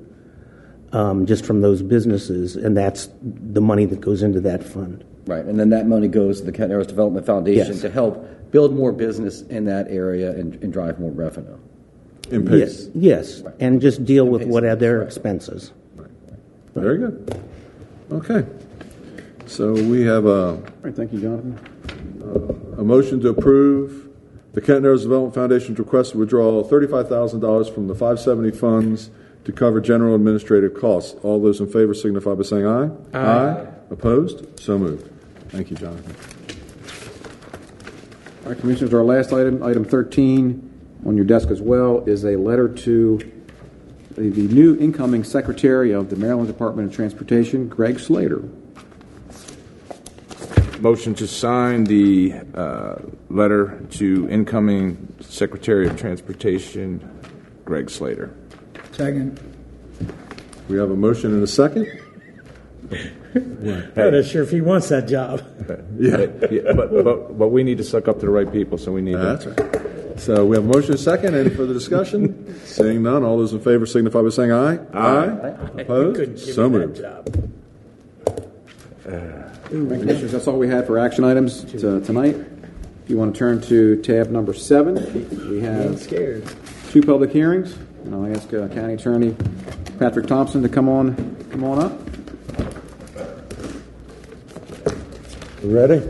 Um, just from those businesses, and that's the money that goes into that fund. Right, and then that money goes to the Kenton Ayers Development Foundation yes. to help build more business in that area and, and drive more revenue. And yes, yes. Right. And just deal and with what are their right. expenses. Right. Right. Right. Very good. Okay. So we have a... All right, thank you, Jonathan. Uh, a motion to approve the Kenton Ayers Development Foundation's request to withdraw thirty-five thousand dollars from the five seventy funds to cover general administrative costs. All those in favor signify by saying aye. Aye. Aye. Opposed? So moved. Thank you, Jonathan. All right, commissioners, our last item, item thirteen on your desk as well, is a letter to the new incoming Secretary of the Maryland Department of Transportation, Greg Slater. Motion to sign the uh, letter to incoming Secretary of Transportation, Greg Slater. Second. We have a motion and a second. I'm not sure if he wants that job. Yeah, yeah but, but but we need to suck up to the right people, so we need uh, to. That's right. So we have a motion, a second. Any further discussion? Seeing none, all those in favor signify by saying aye. Aye. Aye. Opposed? So moved. Commissioners, that's all we had for action items to tonight. If you want to turn to tab number seven, we have scared. two public hearings. And I'll ask uh, County Attorney Patrick Thompson to come on, come on up. Ready?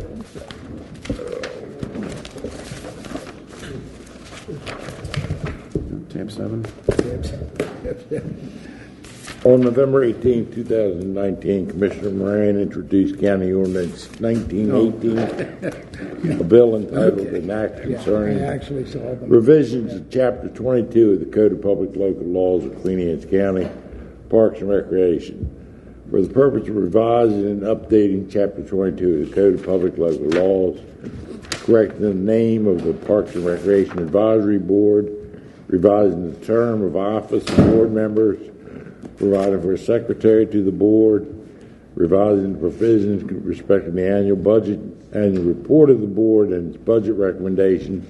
Tab seven. Tab seven. On November eighteenth, two thousand nineteen, Commissioner Moran introduced County Ordinance nineteen eighteen, a bill entitled okay. An Act Concerning yeah, Revisions of Chapter twenty-two of the Code of Public Local Laws of Queen Anne's County, Parks and Recreation, for the purpose of revising and updating Chapter twenty-two of the Code of Public Local Laws, correcting the name of the Parks and Recreation Advisory Board, revising the term of office of board members, providing for a secretary to the board, revising the provisions respecting the annual budget, annual report of the board and its budget recommendations,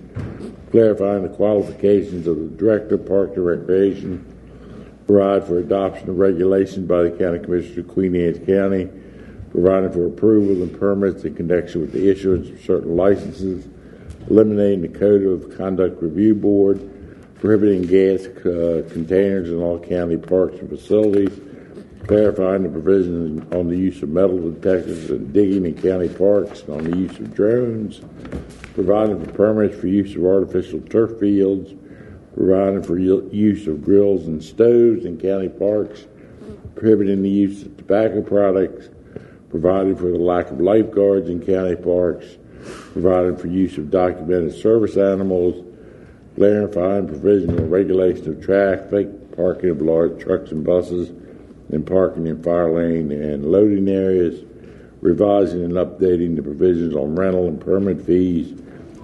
clarifying the qualifications of the director of Parks and Recreation, provide for adoption of regulations by the County Commissioners of Queen Anne's County, providing for approval and permits in connection with the issuance of certain licenses, eliminating the Code of Conduct Review Board, prohibiting gas uh, containers in all county parks and facilities, clarifying the provisions on the use of metal detectors and digging in county parks and on the use of drones, providing for permits for use of artificial turf fields, providing for use of grills and stoves in county parks, prohibiting the use of tobacco products, providing for the lack of lifeguards in county parks, providing for use of documented service animals, clarifying provision and regulation of traffic, parking of large trucks and buses, and parking in fire lane and loading areas, revising and updating the provisions on rental and permit fees,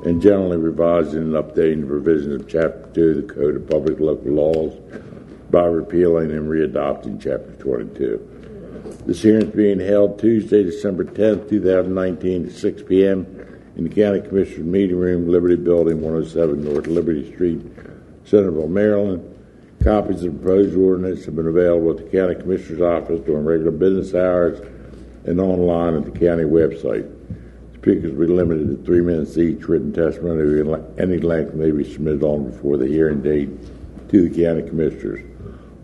and generally revising and updating the provisions of Chapter two of the Code of Public Local Laws by repealing and readopting Chapter twenty-two. This hearing is being held Tuesday, December tenth, two thousand nineteen at six p.m. in the County Commissioner's Meeting Room, Liberty Building, one oh seven North Liberty Street, Centerville, Maryland. Copies of the proposed ordinance have been available at the County Commissioner's office during regular business hours and online at the county website. Speakers will be limited to three minutes each. Written testimony of any length may be submitted on before the hearing date to the County Commissioners.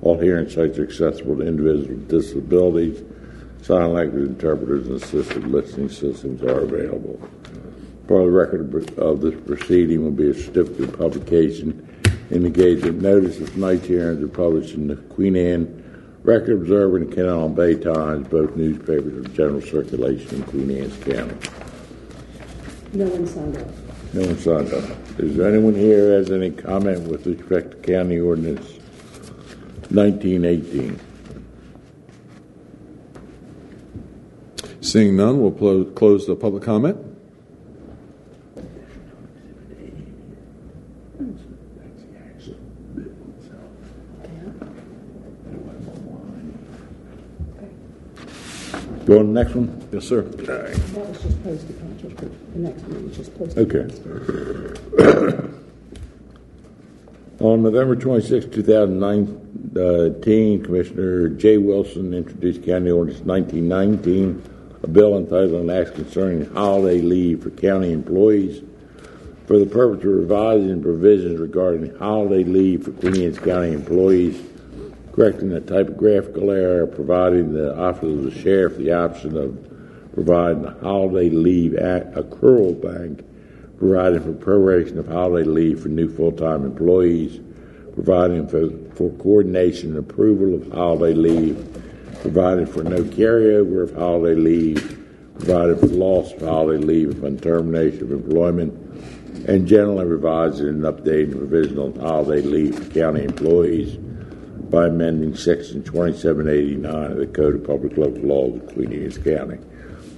All hearing sites are accessible to individuals with disabilities. Sign language interpreters and assisted listening systems are available. Part of the record of this proceeding will be a certificate of publication in the engagement notice of tonight's hearings are published in the Queen Anne Record Observer and Canal Bay Times, both newspapers of general circulation in Queen Anne's County. No one signed up. No one signed up. Is there anyone here who has any comment with respect to County Ordinance nineteen eighteen? Seeing none, we'll pl- close the public comment. Go on to the next one? Yes, sir. All right. That was just posted, Patrick. The next one was just posted. Okay. On November twenty-sixth, two thousand nineteen, Commissioner Jay Wilson introduced County Ordinance nineteen nineteen, a bill entitled An Act Concerning Holiday Leave for County Employees for the purpose of revising provisions regarding holiday leave for Queen Anne's County employees, correcting a typographical error, providing the office of the sheriff the option of providing a holiday leave at accrual bank, providing for proration of holiday leave for new full-time employees, providing for, for coordination and approval of holiday leave, providing for no carryover of holiday leave, providing for loss of holiday leave upon termination of employment, and generally revising and updating the provision on holiday leave for county employees by amending Section twenty-seven eighty-nine of the Code of Public Local Laws of Queen Anne's County.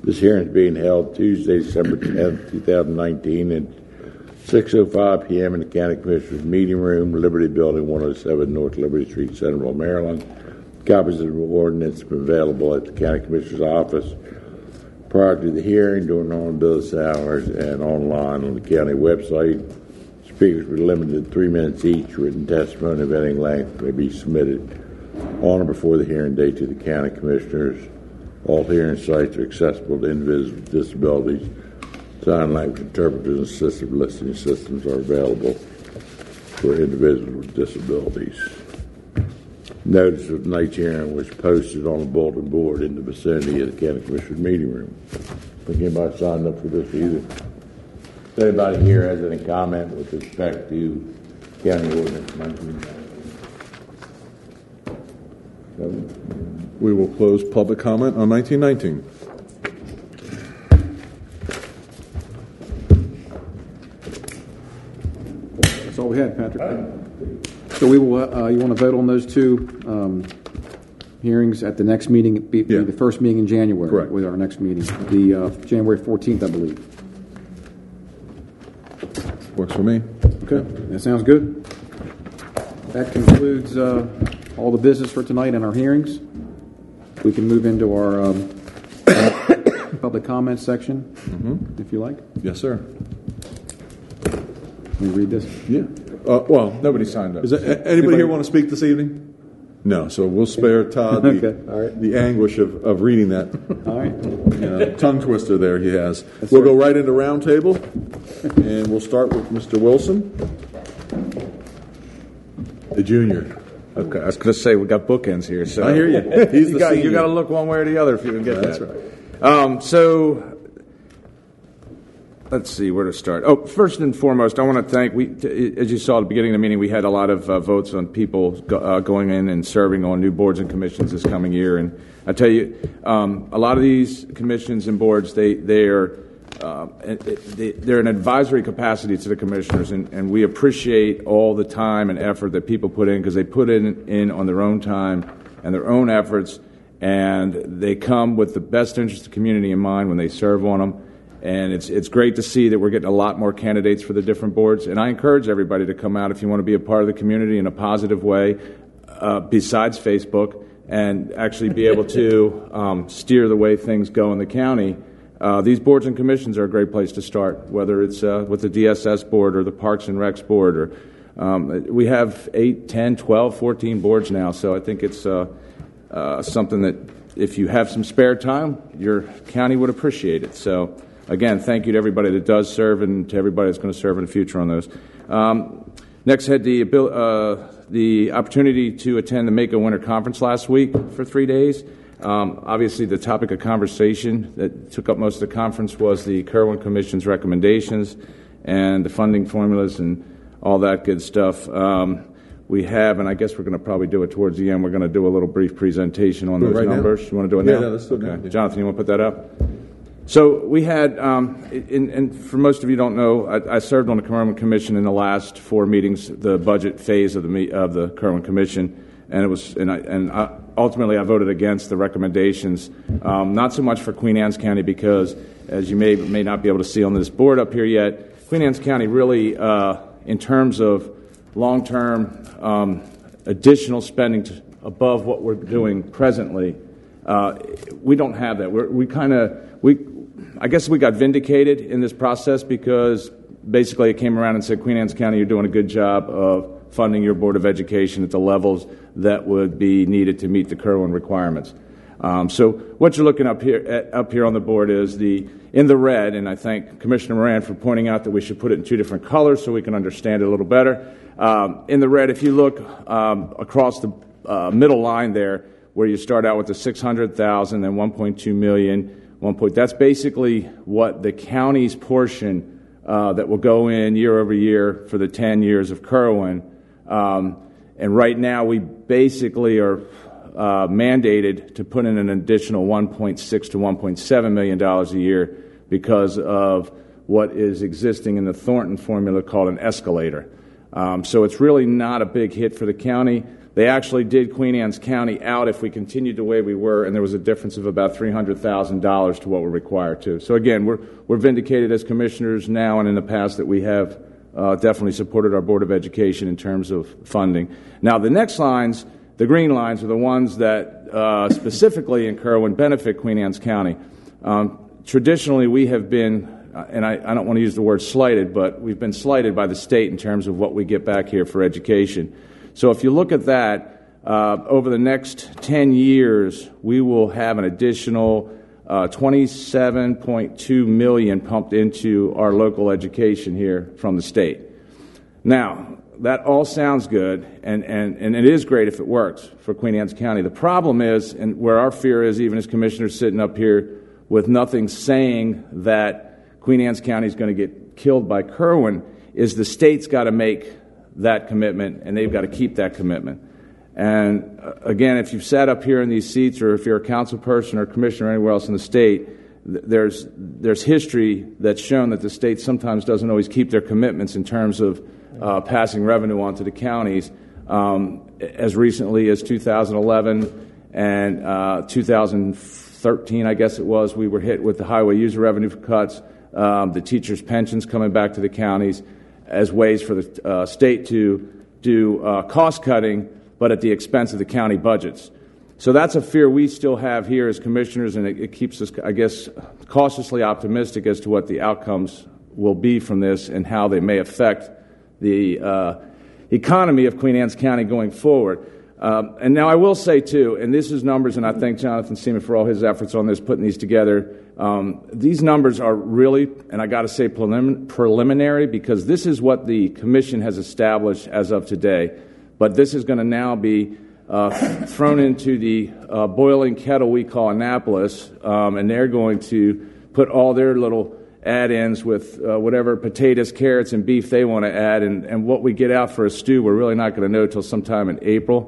This hearing is being held Tuesday, December tenth, two thousand nineteen at six oh five p.m. in the County Commissioner's Meeting Room, Liberty Building, one oh seven North Liberty Street, Centerville, Maryland. Copies of the ordinance are available at the County Commissioner's office prior to the hearing, during normal business hours, and online on the county website. Speakers were limited to three minutes each. Written testimony of any length may be submitted on or before the hearing date to the County Commissioners. All hearing sites are accessible to individuals with disabilities. Sign language interpreters and assistive listening systems are available for individuals with disabilities. Notice of tonight's hearing was posted on the bulletin board in the vicinity of the County Commissioners meeting room. I think anybody signed up for this either. If anybody here has any comment with respect to County Ordinance nineteen eighteen. We will close public comment on nineteen nineteen. That's all we had, Patrick. So we will. Uh, you want to vote on those two um, hearings at the next meeting? Be, yeah. The first meeting in January. Correct. With our next meeting, the uh, January fourteenth, I believe. Works for me. Okay, that sounds good. That concludes. Uh, all the business for tonight and our hearings. We can move into our um, public comments section, mm-hmm. if you like. Yes, sir. Let me read this. Yeah. Uh, well, nobody signed up. Is that, anybody, anybody here want to speak this evening? No, so we'll spare Todd the, okay. All right. the anguish of, of reading that. All right. You know, tongue twister there he has. That's we'll right. go right into round table, and we'll start with Mister Wilson, the junior. Okay, I was going to say we got bookends here. So I hear you. He's you got you got to look one way or the other if you can get that. That's right. Um, so let's see where to start. Oh, first and foremost, I want to thank we. T- as you saw at the beginning of the meeting, we had a lot of uh, votes on people go, uh, going in and serving on new boards and commissions this coming year. And I tell you, um, a lot of these commissions and boards, they they are. Uh, they're an advisory capacity to the commissioners, and, and we appreciate all the time and effort that people put in because they put in, in on their own time and their own efforts, and they come with the best interest of the community in mind when they serve on them. And it's it's great to see that we're getting a lot more candidates for the different boards, and I encourage everybody to come out if you want to be a part of the community in a positive way, uh, besides Facebook, and actually be able to um, steer the way things go in the county. Uh, these boards and commissions are a great place to start, whether it's uh, with the D S S board or the Parks and Recs board. Or um, we have eight, ten, twelve, fourteen boards now, so I think it's uh, uh, something that if you have some spare time, your county would appreciate it. So, again, thank you to everybody that does serve and to everybody that's going to serve in the future on those. Um, next, had the, uh, the opportunity to attend the Mako Winter Conference last week for three days. Um, obviously, the topic of conversation that took up most of the conference was the Kerwin Commission's recommendations and the funding formulas and all that good stuff. Um, we have, and I guess we're going to probably do it towards the end, we're going to do a little brief presentation on those right numbers. Now. You want to do it yeah, now? Yeah, let's do it okay. now. Yeah. Jonathan, you want to put that up? So we had, um, in, and for most of you don't know, I, I served on the Kerwin Commission in the last four meetings, the budget phase of the me, of the Kerwin Commission. And it was, and I, and I, ultimately I voted against the recommendations, um, not so much for Queen Anne's County because, as you may may not be able to see on this board up here yet, Queen Anne's County really, uh, in terms of long-term um, additional spending to, above what we're doing presently, uh, we don't have that. We're, we kind of we, I guess we got vindicated in this process because basically it came around and said, Queen Anne's County, you're doing a good job of funding your Board of Education at the levels that would be needed to meet the Kerwin requirements. Um, so what you're looking up here at, up here on the board is the in the red, and I thank Commissioner Moran for pointing out that we should put it in two different colors so we can understand it a little better. Um, in the red, if you look um, across the uh, middle line there, where you start out with the six hundred thousand and one point two million, one point, that's basically what the county's portion uh, that will go in year over year for the ten years of Kerwin. Um, and right now we basically are uh, mandated to put in an additional one point six to one point seven million dollars a year because of what is existing in the Thornton formula called an escalator. Um, so it's really not a big hit for the county. They actually did Queen Anne's County out if we continued the way we were, and there was a difference of about three hundred thousand dollars to what we're required to. So again, we're we're vindicated as commissioners now and in the past that we have Uh, definitely supported our Board of Education in terms of funding. Now, the next lines, the green lines, are the ones that uh, specifically in Kerwin benefit Queen Anne's County. Um, traditionally, we have been uh, and I, I don't want to use the word slighted, but we've been slighted by the state in terms of what we get back here for education. So if you look at that, uh, over the next ten years, we will have an additional uh, twenty-seven point two million dollars pumped into our local education here from the state. Now, that all sounds good, and, and, and it is great if it works for Queen Anne's County. The problem is, and where our fear is, even as commissioners sitting up here with nothing saying that Queen Anne's County is going to get killed by Kerwin, is the state's got to make that commitment, and they've got to keep that commitment. And, uh, again, if you've sat up here in these seats or if you're a council person or commissioner anywhere else in the state, th- there's there's history that's shown that the state sometimes doesn't always keep their commitments in terms of Uh, passing revenue onto the counties, um, as recently as two thousand eleven and uh, two thousand thirteen, I guess it was, we were hit with the highway user revenue cuts, um, the teachers' pensions coming back to the counties as ways for the uh, state to do uh, cost cutting, but at the expense of the county budgets. So that's a fear we still have here as commissioners, and it, it keeps us, I guess, cautiously optimistic as to what the outcomes will be from this and how they may affect the uh, economy of Queen Anne's County going forward. Um, and now I will say, too, and this is numbers, and I thank Jonathan Seaman for all his efforts on this, putting these together. Um, these numbers are really, and I got to say, prelim- preliminary, because this is what the commission has established as of today. But this is going to now be uh, thrown into the uh, boiling kettle we call Annapolis, um, and they're going to put all their little add-ins with uh, whatever potatoes, carrots, and beef they want to add, and, and what we get out for a stew, we're really not going to know until sometime in April.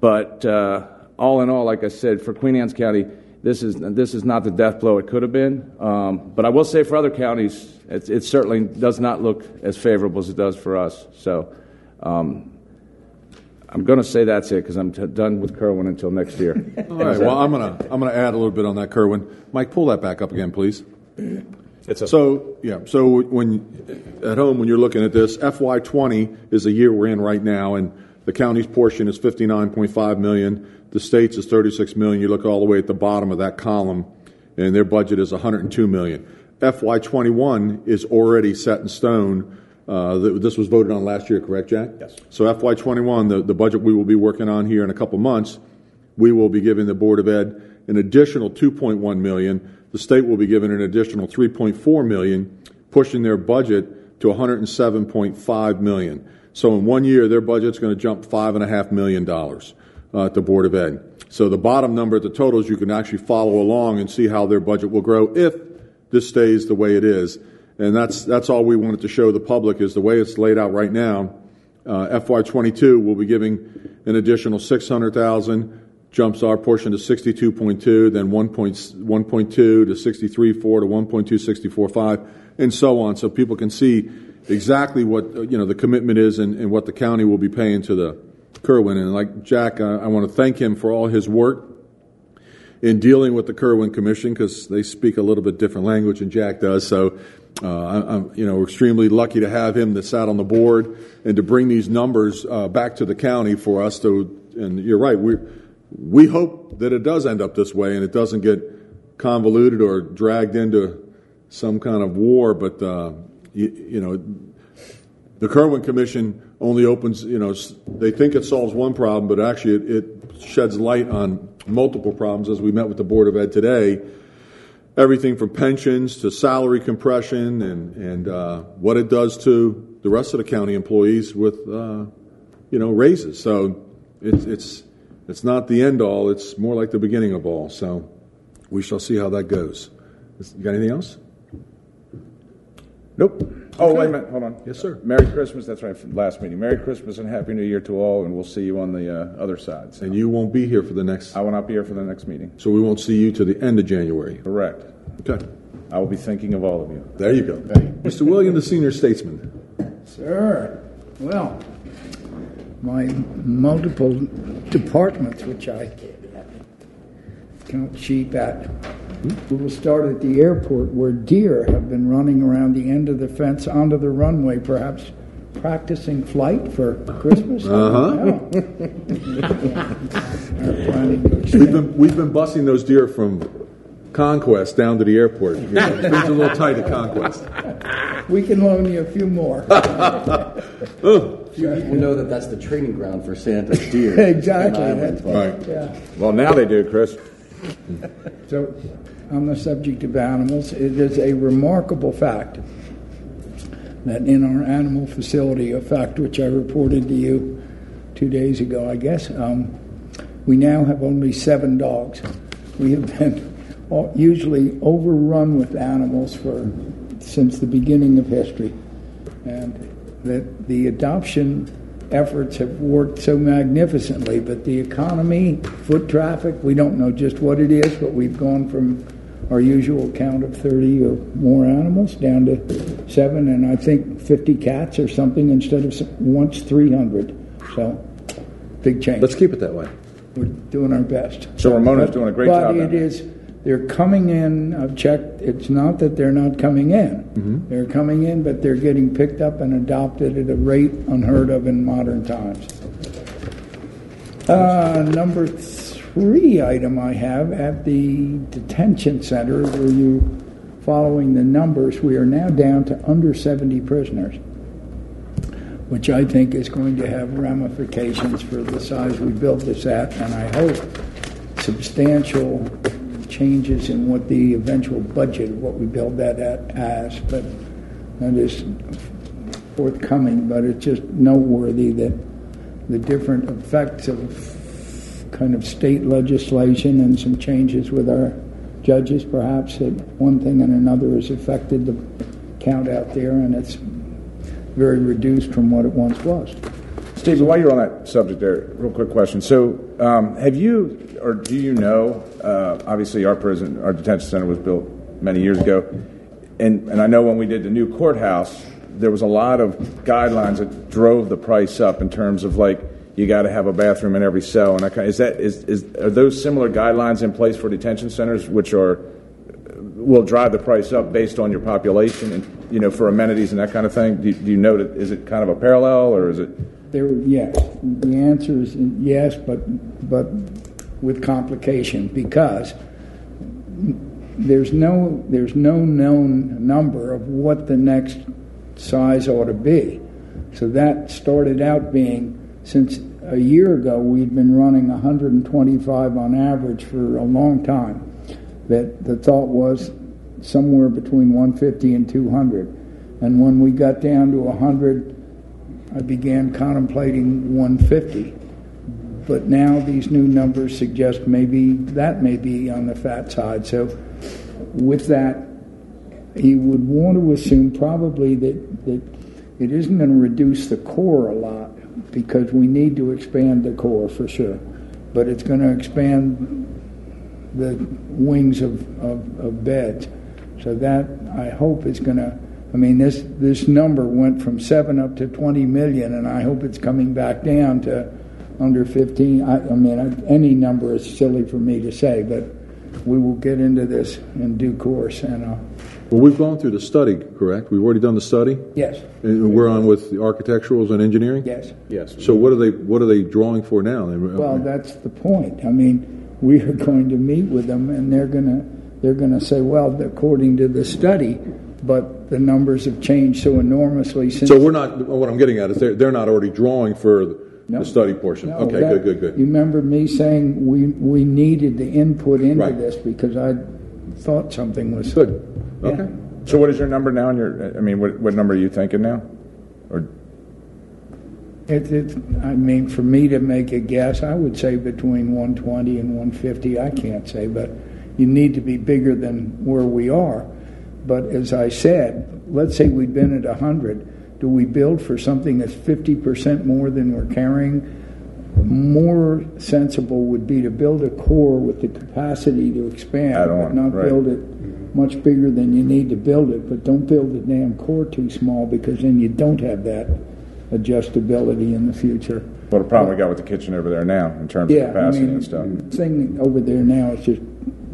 But uh, all in all, like I said, for Queen Anne's County, this is this is not the death blow it could have been. Um, but I will say for other counties, it, it certainly does not look as favorable as it does for us. So um, I'm going to say that's it, because I'm t- done with Kerwin until next year. All right. Well, I'm going to I'm going to add a little bit on that, Kerwin. Mike, pull that back up again, please. It's a- so yeah. So when at home, when you're looking at this, F Y twenty is the year we're in right now, and the county's portion is fifty-nine point five million. The state's is thirty-six million. You look all the way at the bottom of that column, and their budget is one hundred two million. F Y twenty-one is already set in stone. Uh, this was voted on last year, correct, Jack? Yes. So F Y twenty-one, the, the budget we will be working on here in a couple months, we will be giving the Board of Ed an additional two point one million. The state will be given an additional three point four million, pushing their budget to one hundred seven point five million. So in one year, their budget's going to jump five and a half million dollars uh, at the Board of Ed. So the bottom number at the totals, you can actually follow along and see how their budget will grow if this stays the way it is. And that's that's all we wanted to show the public, is the way it's laid out right now. Uh, F Y twenty-two will be giving an additional six hundred thousand dollars. Jumps our portion to sixty-two point two, then one point two to sixty-three point four to one point two, sixty-four point five, and so on, so people can see exactly what you know the commitment is and, and what the county will be paying to the Kerwin. And like Jack, I, I want to thank him for all his work in dealing with the Kerwin Commission, because they speak a little bit different language than Jack does. So uh, I, I'm you know extremely lucky to have him that sat on the board and to bring these numbers uh, back to the county for us to. And you're right, we're. We hope that it does end up this way and it doesn't get convoluted or dragged into some kind of war. But, uh, you, you know, the Kerwin Commission only opens, you know, they think it solves one problem, but actually it, it sheds light on multiple problems. As we met with the Board of Ed today, everything from pensions to salary compression and, and uh, what it does to the rest of the county employees with, uh, you know, raises. So it's it's... It's not the end all. It's more like the beginning of all. So we shall see how that goes. You got anything else? Nope. Oh, okay. Wait a minute. Hold on. Yes, sir. Uh, Merry Christmas. That's right. From last meeting. Merry Christmas and Happy New Year to all, and we'll see you on the uh, other side. So. And you won't be here for the next... I will not be here for the next meeting. So we won't see you to the end of January. Correct. Okay. I will be thinking of all of you. There you go. Thank you. Mister William, the senior statesman. Sir. Well... my multiple departments, which I count sheep at. We will start at the airport, where deer have been running around the end of the fence onto the runway, perhaps practicing flight for Christmas. Uh-huh. We've been, we've been busing those deer from Conquest down to the airport. You know, it's a little tight at Conquest. We can loan you a few more. Oh. You people know that that's the training ground for Santa's deer. Exactly. That's right. Yeah. Well, now they do, Chris. So, on the subject of animals, it is a remarkable fact that in our animal facility, a fact which I reported to you two days ago, I guess, um, we now have only seven dogs. We have been usually overrun with animals for since the beginning of history, and that the adoption efforts have worked so magnificently, but the economy, foot traffic, we don't know just what it is, but we've gone from our usual count of thirty or more animals down to seven, and I think fifty cats or something instead of once three hundred. So, big change. Let's keep it that way. We're doing our best. So Ramona's doing a great but job. But it is, they're coming in, I've checked, it's not that they're not coming in. Mm-hmm. They're coming in, but they're getting picked up and adopted at a rate unheard of in modern times. Uh, number three item I have at the detention center, where you, following the numbers, we are now down to under seventy prisoners, which I think is going to have ramifications for the size we built this at, and I hope substantial changes in what the eventual budget of what we build that at as, but that is forthcoming. But it's just noteworthy that the different effects of kind of state legislation and some changes with our judges, perhaps, that one thing and another has affected the count out there, and it's very reduced from what it once was. Steve, while you're on that subject there, real quick question. So um, have you, or do you know, uh, obviously our prison, our detention center was built many years ago, and, and I know when we did the new courthouse, there was a lot of guidelines that drove the price up in terms of, like, you got to have a bathroom in every cell. And I kind of, is that, is, is, are those similar guidelines in place for detention centers, which are, will drive the price up based on your population and, you know, for amenities and that kind of thing? Do, do you know that, is it kind of a parallel, or is it? There, yes. The answer is yes, but but with complication, because there's no there's no known number of what the next size ought to be. So that started out being, since a year ago, we'd been running one hundred twenty-five on average for a long time. That the thought was somewhere between one hundred fifty and two hundred. And when we got down to one hundred, I began contemplating one hundred fifty. But now these new numbers suggest maybe that may be on the fat side. So with that, you would want to assume probably that, that it isn't going to reduce the core a lot, because we need to expand the core for sure. But it's going to expand the wings of, of, of beds. So that, I hope, is going to, I mean, this this number went from seven up to twenty million, and I hope it's coming back down to under fifteen. I, I mean, I, any number is silly for me to say, but we will get into this in due course. And uh, well, we've gone through the study, correct? We've already done the study? Yes. And we're on with the architecturals and engineering? Yes. Yes. So what are they, what are they drawing for now? Well, that's the point. I mean, we are going to meet with them, and they're going to they're going to say, well, according to the study, but the numbers have changed so enormously since. So we're not. What I'm getting at is they're they're not already drawing for the no, study portion. No, okay, that, good, good, good. You remember me saying we we needed the input into right. this, because I thought something was good. Okay. Yeah. So what is your number now? And your, I mean, what what number are you thinking now? Or It, it, I mean, for me to make a guess, I would say between one hundred twenty and one hundred fifty. I can't say, but you need to be bigger than where we are. But as I said, let's say we'd been at one hundred. Do we build for something that's fifty percent more than we're carrying? More sensible would be to build a core with the capacity to expand, but not right. build it much bigger than you need to build it. But don't build the damn core too small, because then you don't have that adjustability in the future. Well, the problem but, we got with the kitchen over there now in terms yeah, of capacity I mean, and stuff. The thing over there now is just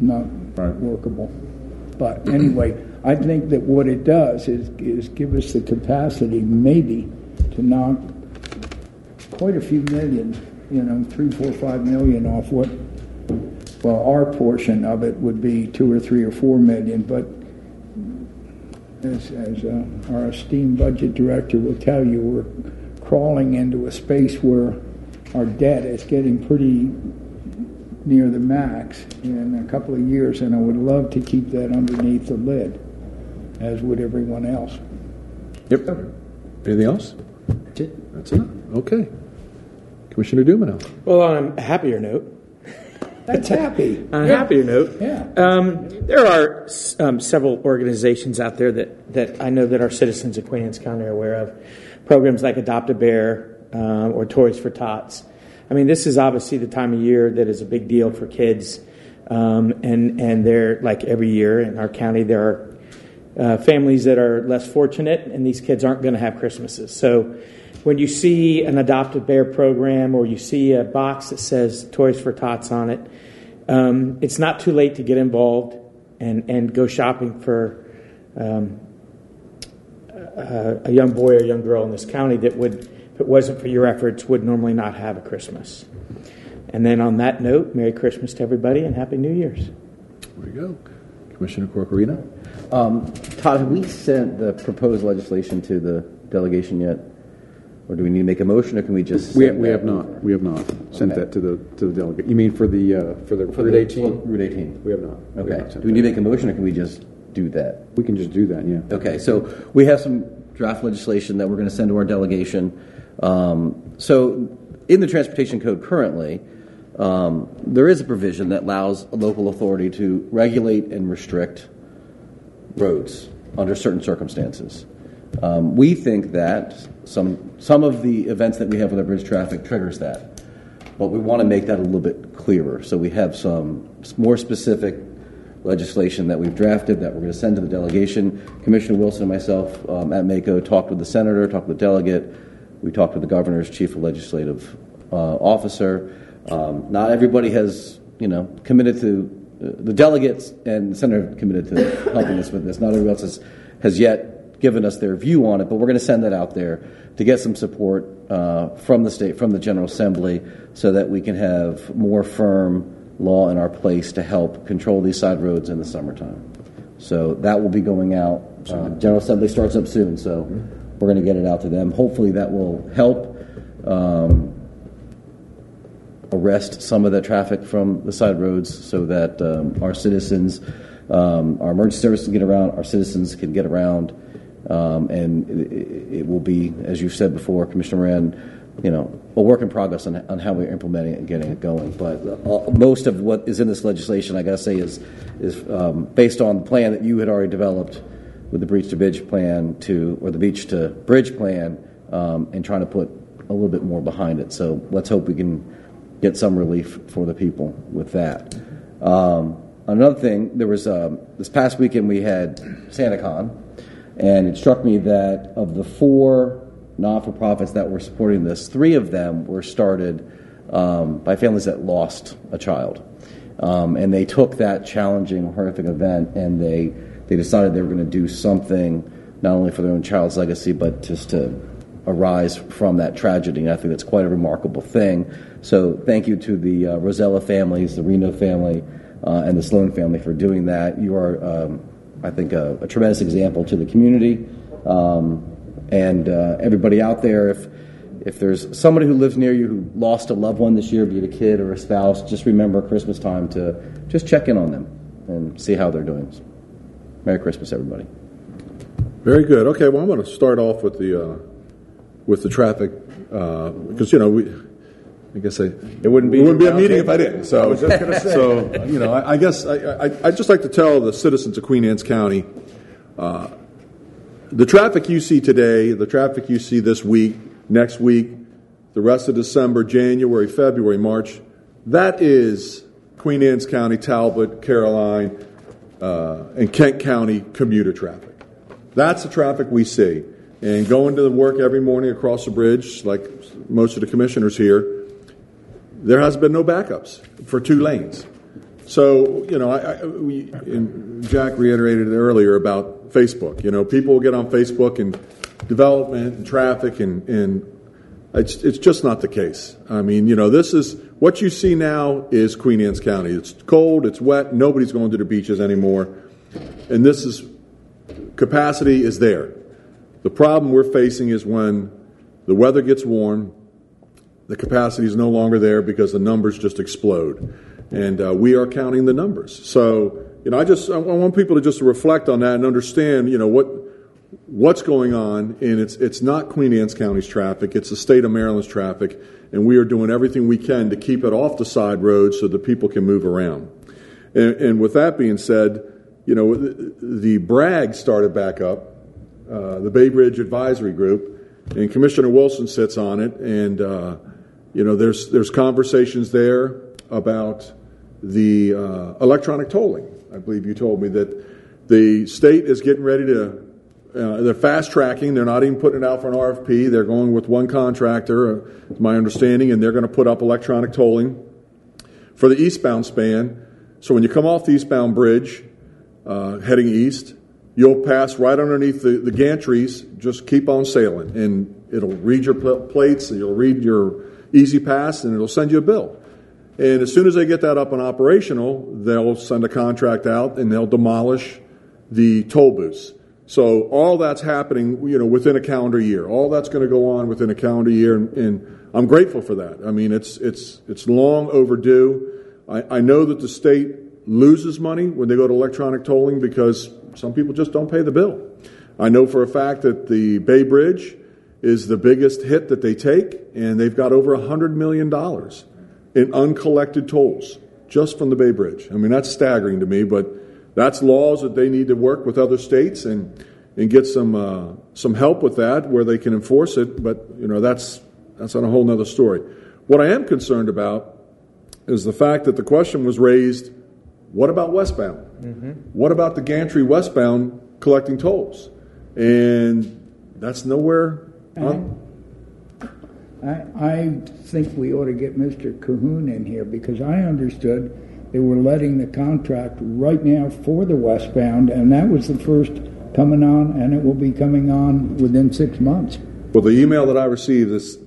not right. workable. But anyway, I think that what it does is, is give us the capacity maybe to knock quite a few million, you know, three, four, five million off what Well, our portion of it would be two or three or four million, but as, as uh, our esteemed budget director will tell you, we're crawling into a space where our debt is getting pretty near the max in a couple of years, and I would love to keep that underneath the lid, as would everyone else. Yep. Anything else? That's it. That's it. Okay. Commissioner Dumino. Well, on a happier note. That's happy. On a yeah. happier note. Yeah. Um, there are um, several organizations out there that, that I know that our citizens of Queen Anne's County are aware of. Programs like Adopt a Bear um, or Toys for Tots. I mean, this is obviously the time of year that is a big deal for kids. Um, and, and they're, like every year in our county, there are uh, families that are less fortunate, and these kids aren't going to have Christmases. So when you see an Adopt a Bear program or you see a box that says Toys for Tots on it, um, it's not too late to get involved and, and go shopping for um, a, a young boy or a young girl in this county that would, if it wasn't for your efforts, would normally not have a Christmas. And then on that note, Merry Christmas to everybody and Happy New Year's. There you go. Commissioner Corcorino. Um, Todd, have we sent the proposed legislation to the delegation yet? Or do we need to make a motion, or can we just? We, we have not. Or? We have not sent okay. that to the to the delegate. You mean for the uh, for the for Route eighteen? Route eighteen. We have not. Okay. We have not do we need to make a motion, or can we just do that? We can just do that. Yeah. Okay. So we have some draft legislation that we're going to send to our delegation. Um, so in the transportation code currently, um, there is a provision that allows a local authority to regulate and restrict roads under certain circumstances. Um, we think that some some of the events that we have with our bridge traffic triggers that, but we want to make that a little bit clearer. So we have some more specific legislation that we've drafted that we're going to send to the delegation. Commissioner Wilson and myself um, at MACO talked with the senator, talked with the delegate. We talked with the governor's chief legislative uh, officer. Um, not everybody has, you know, committed to uh, the delegates and the senator have committed to helping us with this. Not everybody else has, has yet given us their view on it, but we're going to send that out there to get some support uh, from the state, from the General Assembly, so that we can have more firm law in our place to help control these side roads in the summertime. So that will be going out. Uh, General Assembly starts up soon, so we're going to get it out to them. Hopefully that will help um, arrest some of the traffic from the side roads so that um, our citizens, um, our emergency services can get around, our citizens can get around. Um, and it, it will be, as you've said before, Commissioner Moran, you know, a work in progress on, on how we're implementing it and getting it going. But uh, most of what is in this legislation, I got to say, is is um, based on the plan that you had already developed with the Beach to Bridge plan to, or the Beach to Bridge plan, um, and trying to put a little bit more behind it. So let's hope we can get some relief for the people with that. Um, another thing, there was um, this past weekend we had SantaCon. And it struck me that of the four not-for-profits that were supporting this, three of them were started um, by families that lost a child. Um, and they took that challenging, horrific event, and they, they decided they were going to do something not only for their own child's legacy, but just to arise from that tragedy. And I think that's quite a remarkable thing. So thank you to the uh, Rosella families, the Reno family, uh, and the Sloan family for doing that. You are... Um, I think a, a tremendous example to the community um, and uh, everybody out there. If if there's somebody who lives near you who lost a loved one this year, be it a kid or a spouse, just remember Christmas time to just check in on them and see how they're doing. So, Merry Christmas, everybody. Very good. Okay, well, I'm going to start off with the uh, with the traffic uh, because you know we. I guess I, it wouldn't be, it wouldn't be a meeting if I didn't. So I was just going to say. So you know, I, I guess I, I, I'd just like to tell the citizens of Queen Anne's County, uh, the traffic you see today, the traffic you see this week, next week, the rest of December, January, February, March, that is Queen Anne's County, Talbot, Caroline, uh, and Kent County commuter traffic. That's the traffic we see. And going to work every morning across the bridge, like most of the commissioners here, there has been no backups for two lanes. So, you know, I, I, we, and Jack reiterated it earlier about Facebook. You know, people get on Facebook and development and traffic and, and It's it's just not the case. I mean, you know, this is what you see now is Queen Anne's County. It's cold, it's wet, nobody's going to the beaches anymore, and this is capacity is there. The problem we're facing is when the weather gets warm, the capacity is no longer there because the numbers just explode, and uh, we are counting the numbers. So, you know, I just I want people to just reflect on that and understand, you know, what. what's going on, and it's it's not Queen Anne's County's traffic, it's the state of Maryland's traffic, and we are doing everything we can to keep it off the side roads so that people can move around. And, and with that being said, you know, the, the BRAG started back up, uh, the Bay Bridge Advisory Group, and Commissioner Wilson sits on it, and, uh, you know, there's, there's conversations there about the uh, electronic tolling. I believe you told me that the state is getting ready to Uh, they're fast-tracking. They're not even putting it out for an R F P. They're going with one contractor, uh, my understanding, and they're going to put up electronic tolling for the eastbound span. So when you come off the eastbound bridge uh, heading east, you'll pass right underneath the, the gantries. Just keep on sailing, and it'll read your pl- plates, and you'll read your Easy Pass, and it'll send you a bill. And as soon as they get that up and operational, they'll send a contract out, and they'll demolish the toll booths. So all that's happening, you know, within a calendar year. All that's going to go on within a calendar year, and, and I'm grateful for that. I mean, it's it's it's long overdue. I, I know that the state loses money when they go to electronic tolling because some people just don't pay the bill. I know for a fact that the Bay Bridge is the biggest hit that they take, and they've got over one hundred million dollars in uncollected tolls just from the Bay Bridge. I mean, that's staggering to me, but that's laws that they need to work with other states and and get some uh, some help with that where they can enforce it. But, you know, that's that's on a whole nother story. What I am concerned about is the fact that the question was raised, what about westbound? Mm-hmm. What about the gantry westbound collecting tolls? And that's nowhere. On. I, I think we ought to get Mister Cahoon in here because I understood they were letting the contract right now for the westbound, and that was the first coming on, and it will be coming on within six months. Well, the email that I received is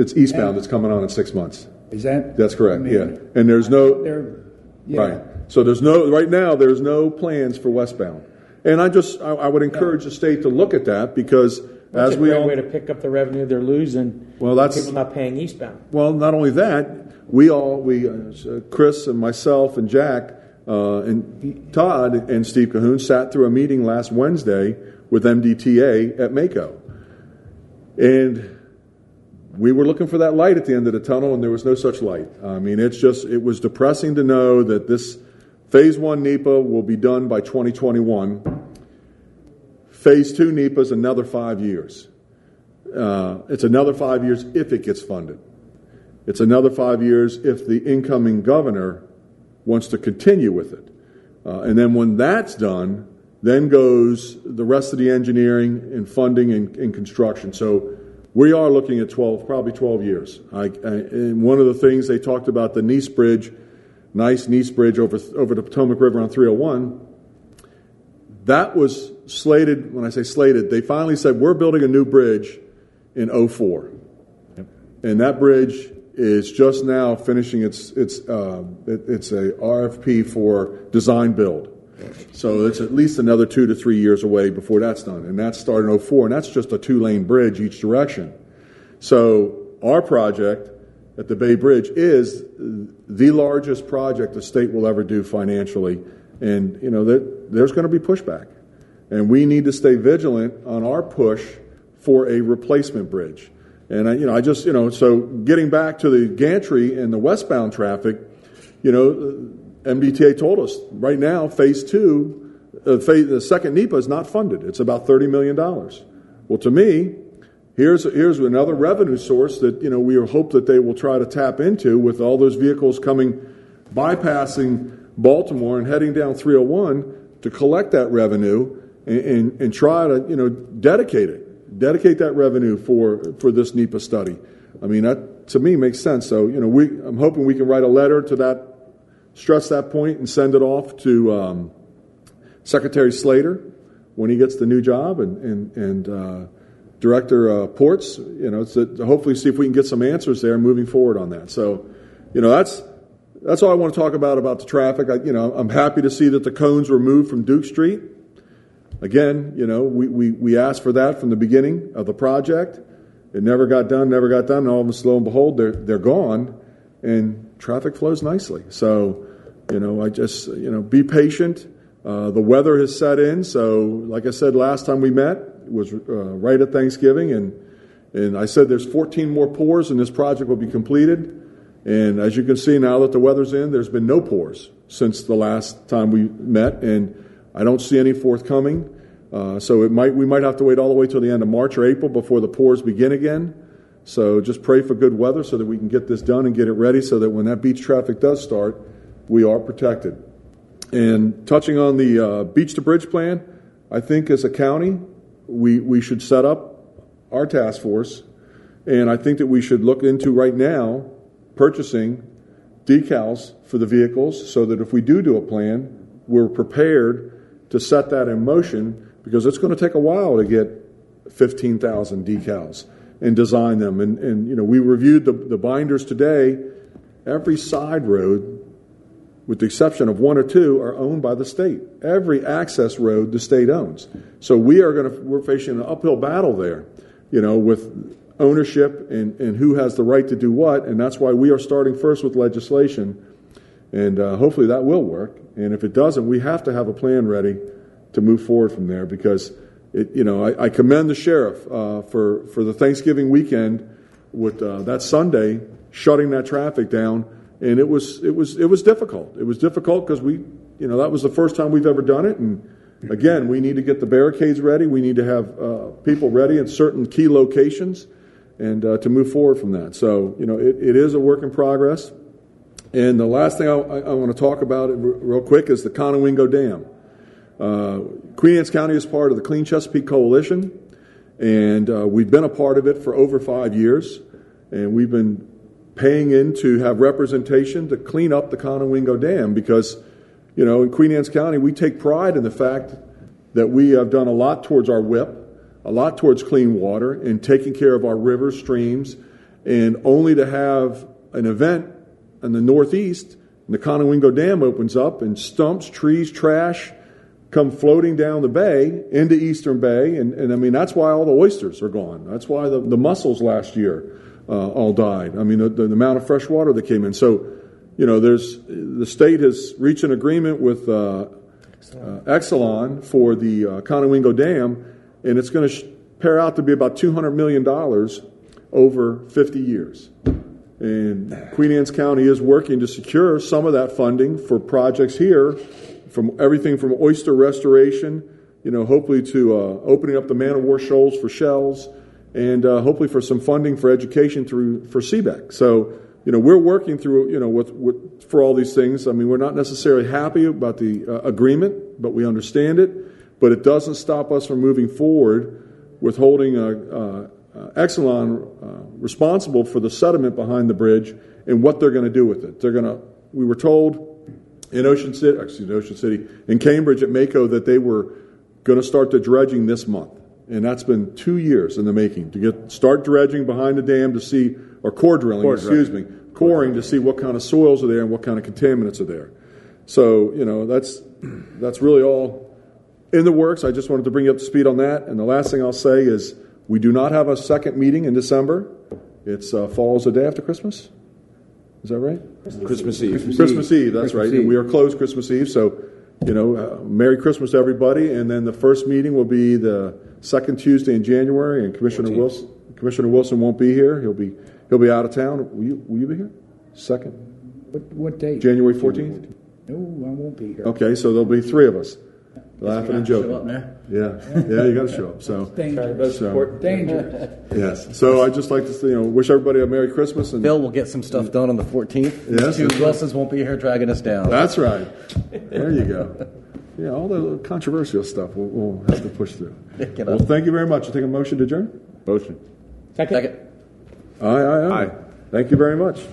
it's eastbound. That's coming on in six months. Is that? That's correct. I mean, yeah, and there's no yeah. right. So there's no right now. There's no plans for westbound, and I just I, I would encourage yeah. the state to look at that because that's as a we great all, way to pick up the revenue they're losing. Well, that's people not paying eastbound. Well, not only that. We all, we, uh, Chris and myself and Jack uh, and Todd and Steve Cahoon sat through a meeting last Wednesday with M D T A at Mako. And we were looking for that light at the end of the tunnel, and there was no such light. I mean, it's just, it was depressing to know that this Phase one NEPA will be done by twenty twenty-one. Phase two NEPA is another five years. Uh, it's another five years if it gets funded. It's another five years if the incoming governor wants to continue with it. Uh, and then when that's done, then goes the rest of the engineering and funding and, and construction. So we are looking at twelve, probably twelve years. I, I, and one of the things they talked about, the Nice Bridge, nice Nice Bridge over, over the Potomac River on three oh one, that was slated, when I say slated, they finally said, we're building a new bridge in oh four. Yep. And that bridge is just now finishing its its uh, it, it's a R F P for design build, so it's at least another two to three years away before that's done, and that's starting in oh four, and that's just a two lane bridge each direction. So our project at the Bay Bridge is the largest project the state will ever do financially, and you know that there's going to be pushback, and we need to stay vigilant on our push for a replacement bridge. And, I, you know, I just, you know, so getting back to the gantry and the westbound traffic, you know, M D T A told us right now phase two, uh, phase, the second NEPA is not funded. It's about thirty million dollars. Well, to me, here's here's another revenue source that, you know, we hope that they will try to tap into with all those vehicles coming, bypassing Baltimore and heading down three oh one to collect that revenue and, and, and try to, you know, dedicate it. Dedicate that revenue for, for this NEPA study. I mean, that to me makes sense. So, you know, we I'm hoping we can write a letter to that, stress that point, and send it off to um, Secretary Slater when he gets the new job, and and and uh, Director uh, Ports, you know, to hopefully see if we can get some answers there moving forward on that. So, you know, that's that's all I want to talk about about the traffic. I, you know, I'm happy to see that the cones were moved from Duke Street. Again, you know, we, we, we asked for that from the beginning of the project. It never got done, never got done. And all of a sudden, lo and behold, they're they're gone, and traffic flows nicely. So, you know, I just you know be patient. Uh, the weather has set in. So, like I said last time we met, it was uh, right at Thanksgiving, and and I said there's fourteen more pours, and this project will be completed. And as you can see now that the weather's in, there's been no pours since the last time we met, and I don't see any forthcoming. Uh, so it might we might have to wait all the way till the end of March or April before the pours begin again. So just pray for good weather so that we can get this done and get it ready so that when that beach traffic does start, we are protected. And touching on the uh, beach to bridge plan, I think as a county, we, we should set up our task force, and I think that we should look into right now purchasing decals for the vehicles so that if we do do a plan, we're prepared to set that in motion, because it's going to take a while to get fifteen thousand decals and design them. And, and you know, we reviewed the, the binders today. Every side road, with the exception of one or two, are owned by the state. Every access road the state owns. So we are going to we're facing an uphill battle there, you know, with ownership and, and who has the right to do what, and that's why we are starting first with legislation, and uh, hopefully that will work. And if it doesn't, we have to have a plan ready to move forward from there, because it, you know, I, I commend the sheriff uh, for for the Thanksgiving weekend with uh, that Sunday shutting that traffic down. And it was it was it was difficult. It was difficult because we, you know, that was the first time we've ever done it. And again, we need to get the barricades ready. We need to have uh, people ready in certain key locations, and uh, to move forward from that. So you know, it, it is a work in progress. And the last thing I, I, I want to talk about r- real quick is the Conowingo Dam. Uh, Queen Anne's County is part of the Clean Chesapeake Coalition, and uh, we've been a part of it for over five years, and we've been paying in to have representation to clean up the Conowingo Dam, because, you know, in Queen Anne's County, we take pride in the fact that we have done a lot towards our W I P, a lot towards clean water, and taking care of our rivers, streams, and only to have an event in the Northeast, and the Conowingo Dam opens up, and stumps, trees, trash come floating down the bay into Eastern Bay, and, and I mean, that's why all the oysters are gone. That's why the, the mussels last year Uh, all died. I mean, the, the amount of fresh water that came in. So, you know, there's the state has reached an agreement with uh, uh, Exelon for the uh, Conowingo Dam, and it's going to sh- pair out to be about two hundred million dollars over fifty years. And Queen Anne's County is working to secure some of that funding for projects here, from everything from oyster restoration, you know, hopefully to uh, opening up the man-of-war shoals for shells, and uh, hopefully for some funding for education through for C B E C. So, you know, we're working through, you know, with, with for all these things. I mean, we're not necessarily happy about the uh, agreement, but we understand it. But it doesn't stop us from moving forward with holding uh, uh, Exelon uh, responsible for the sediment behind the bridge and what they're going to do with it. They're going to, we were told in Ocean City, excuse me, Ocean City, in Cambridge at Mako, that they were going to start the dredging this month. And that's been two years in the making to get start dredging behind the dam to see, or core drilling, core excuse dredging. me, coring to see what kind of soils are there and what kind of contaminants are there. So, you know, that's that's really all in the works. I just wanted to bring you up to speed on that. And the last thing I'll say is we do not have a second meeting in December. It's uh, falls the day after Christmas. Is that right? Christmas, Christmas Eve. Eve. Christmas, Christmas Eve, Eve that's Christmas right. Eve. And we are closed Christmas Eve, so, you know, uh, Merry Christmas to everybody. And then the first meeting will be the second Tuesday in January, and Commissioner fourteenth. Wilson Commissioner Wilson won't be here. He'll be he'll be out of town. Will you will you be here? Second. What what date? January fourteenth. No, I won't be here. Okay, so there'll be three of us laughing and joking. Show up now. Yeah, yeah, you got to show up. So dangerous. So, dangerous. Yes. So I just like to say, you know, wish everybody a Merry Christmas. And Bill will get some stuff done on the fourteenth. Yes. Two Wilsons won't be here dragging us down. That's right. There you go. Yeah, all the controversial stuff we'll, we'll have to push through. Well, thank you very much. I'll take a motion to adjourn. Motion. Second. Second. Aye, aye, aye. Aye. Thank you very much.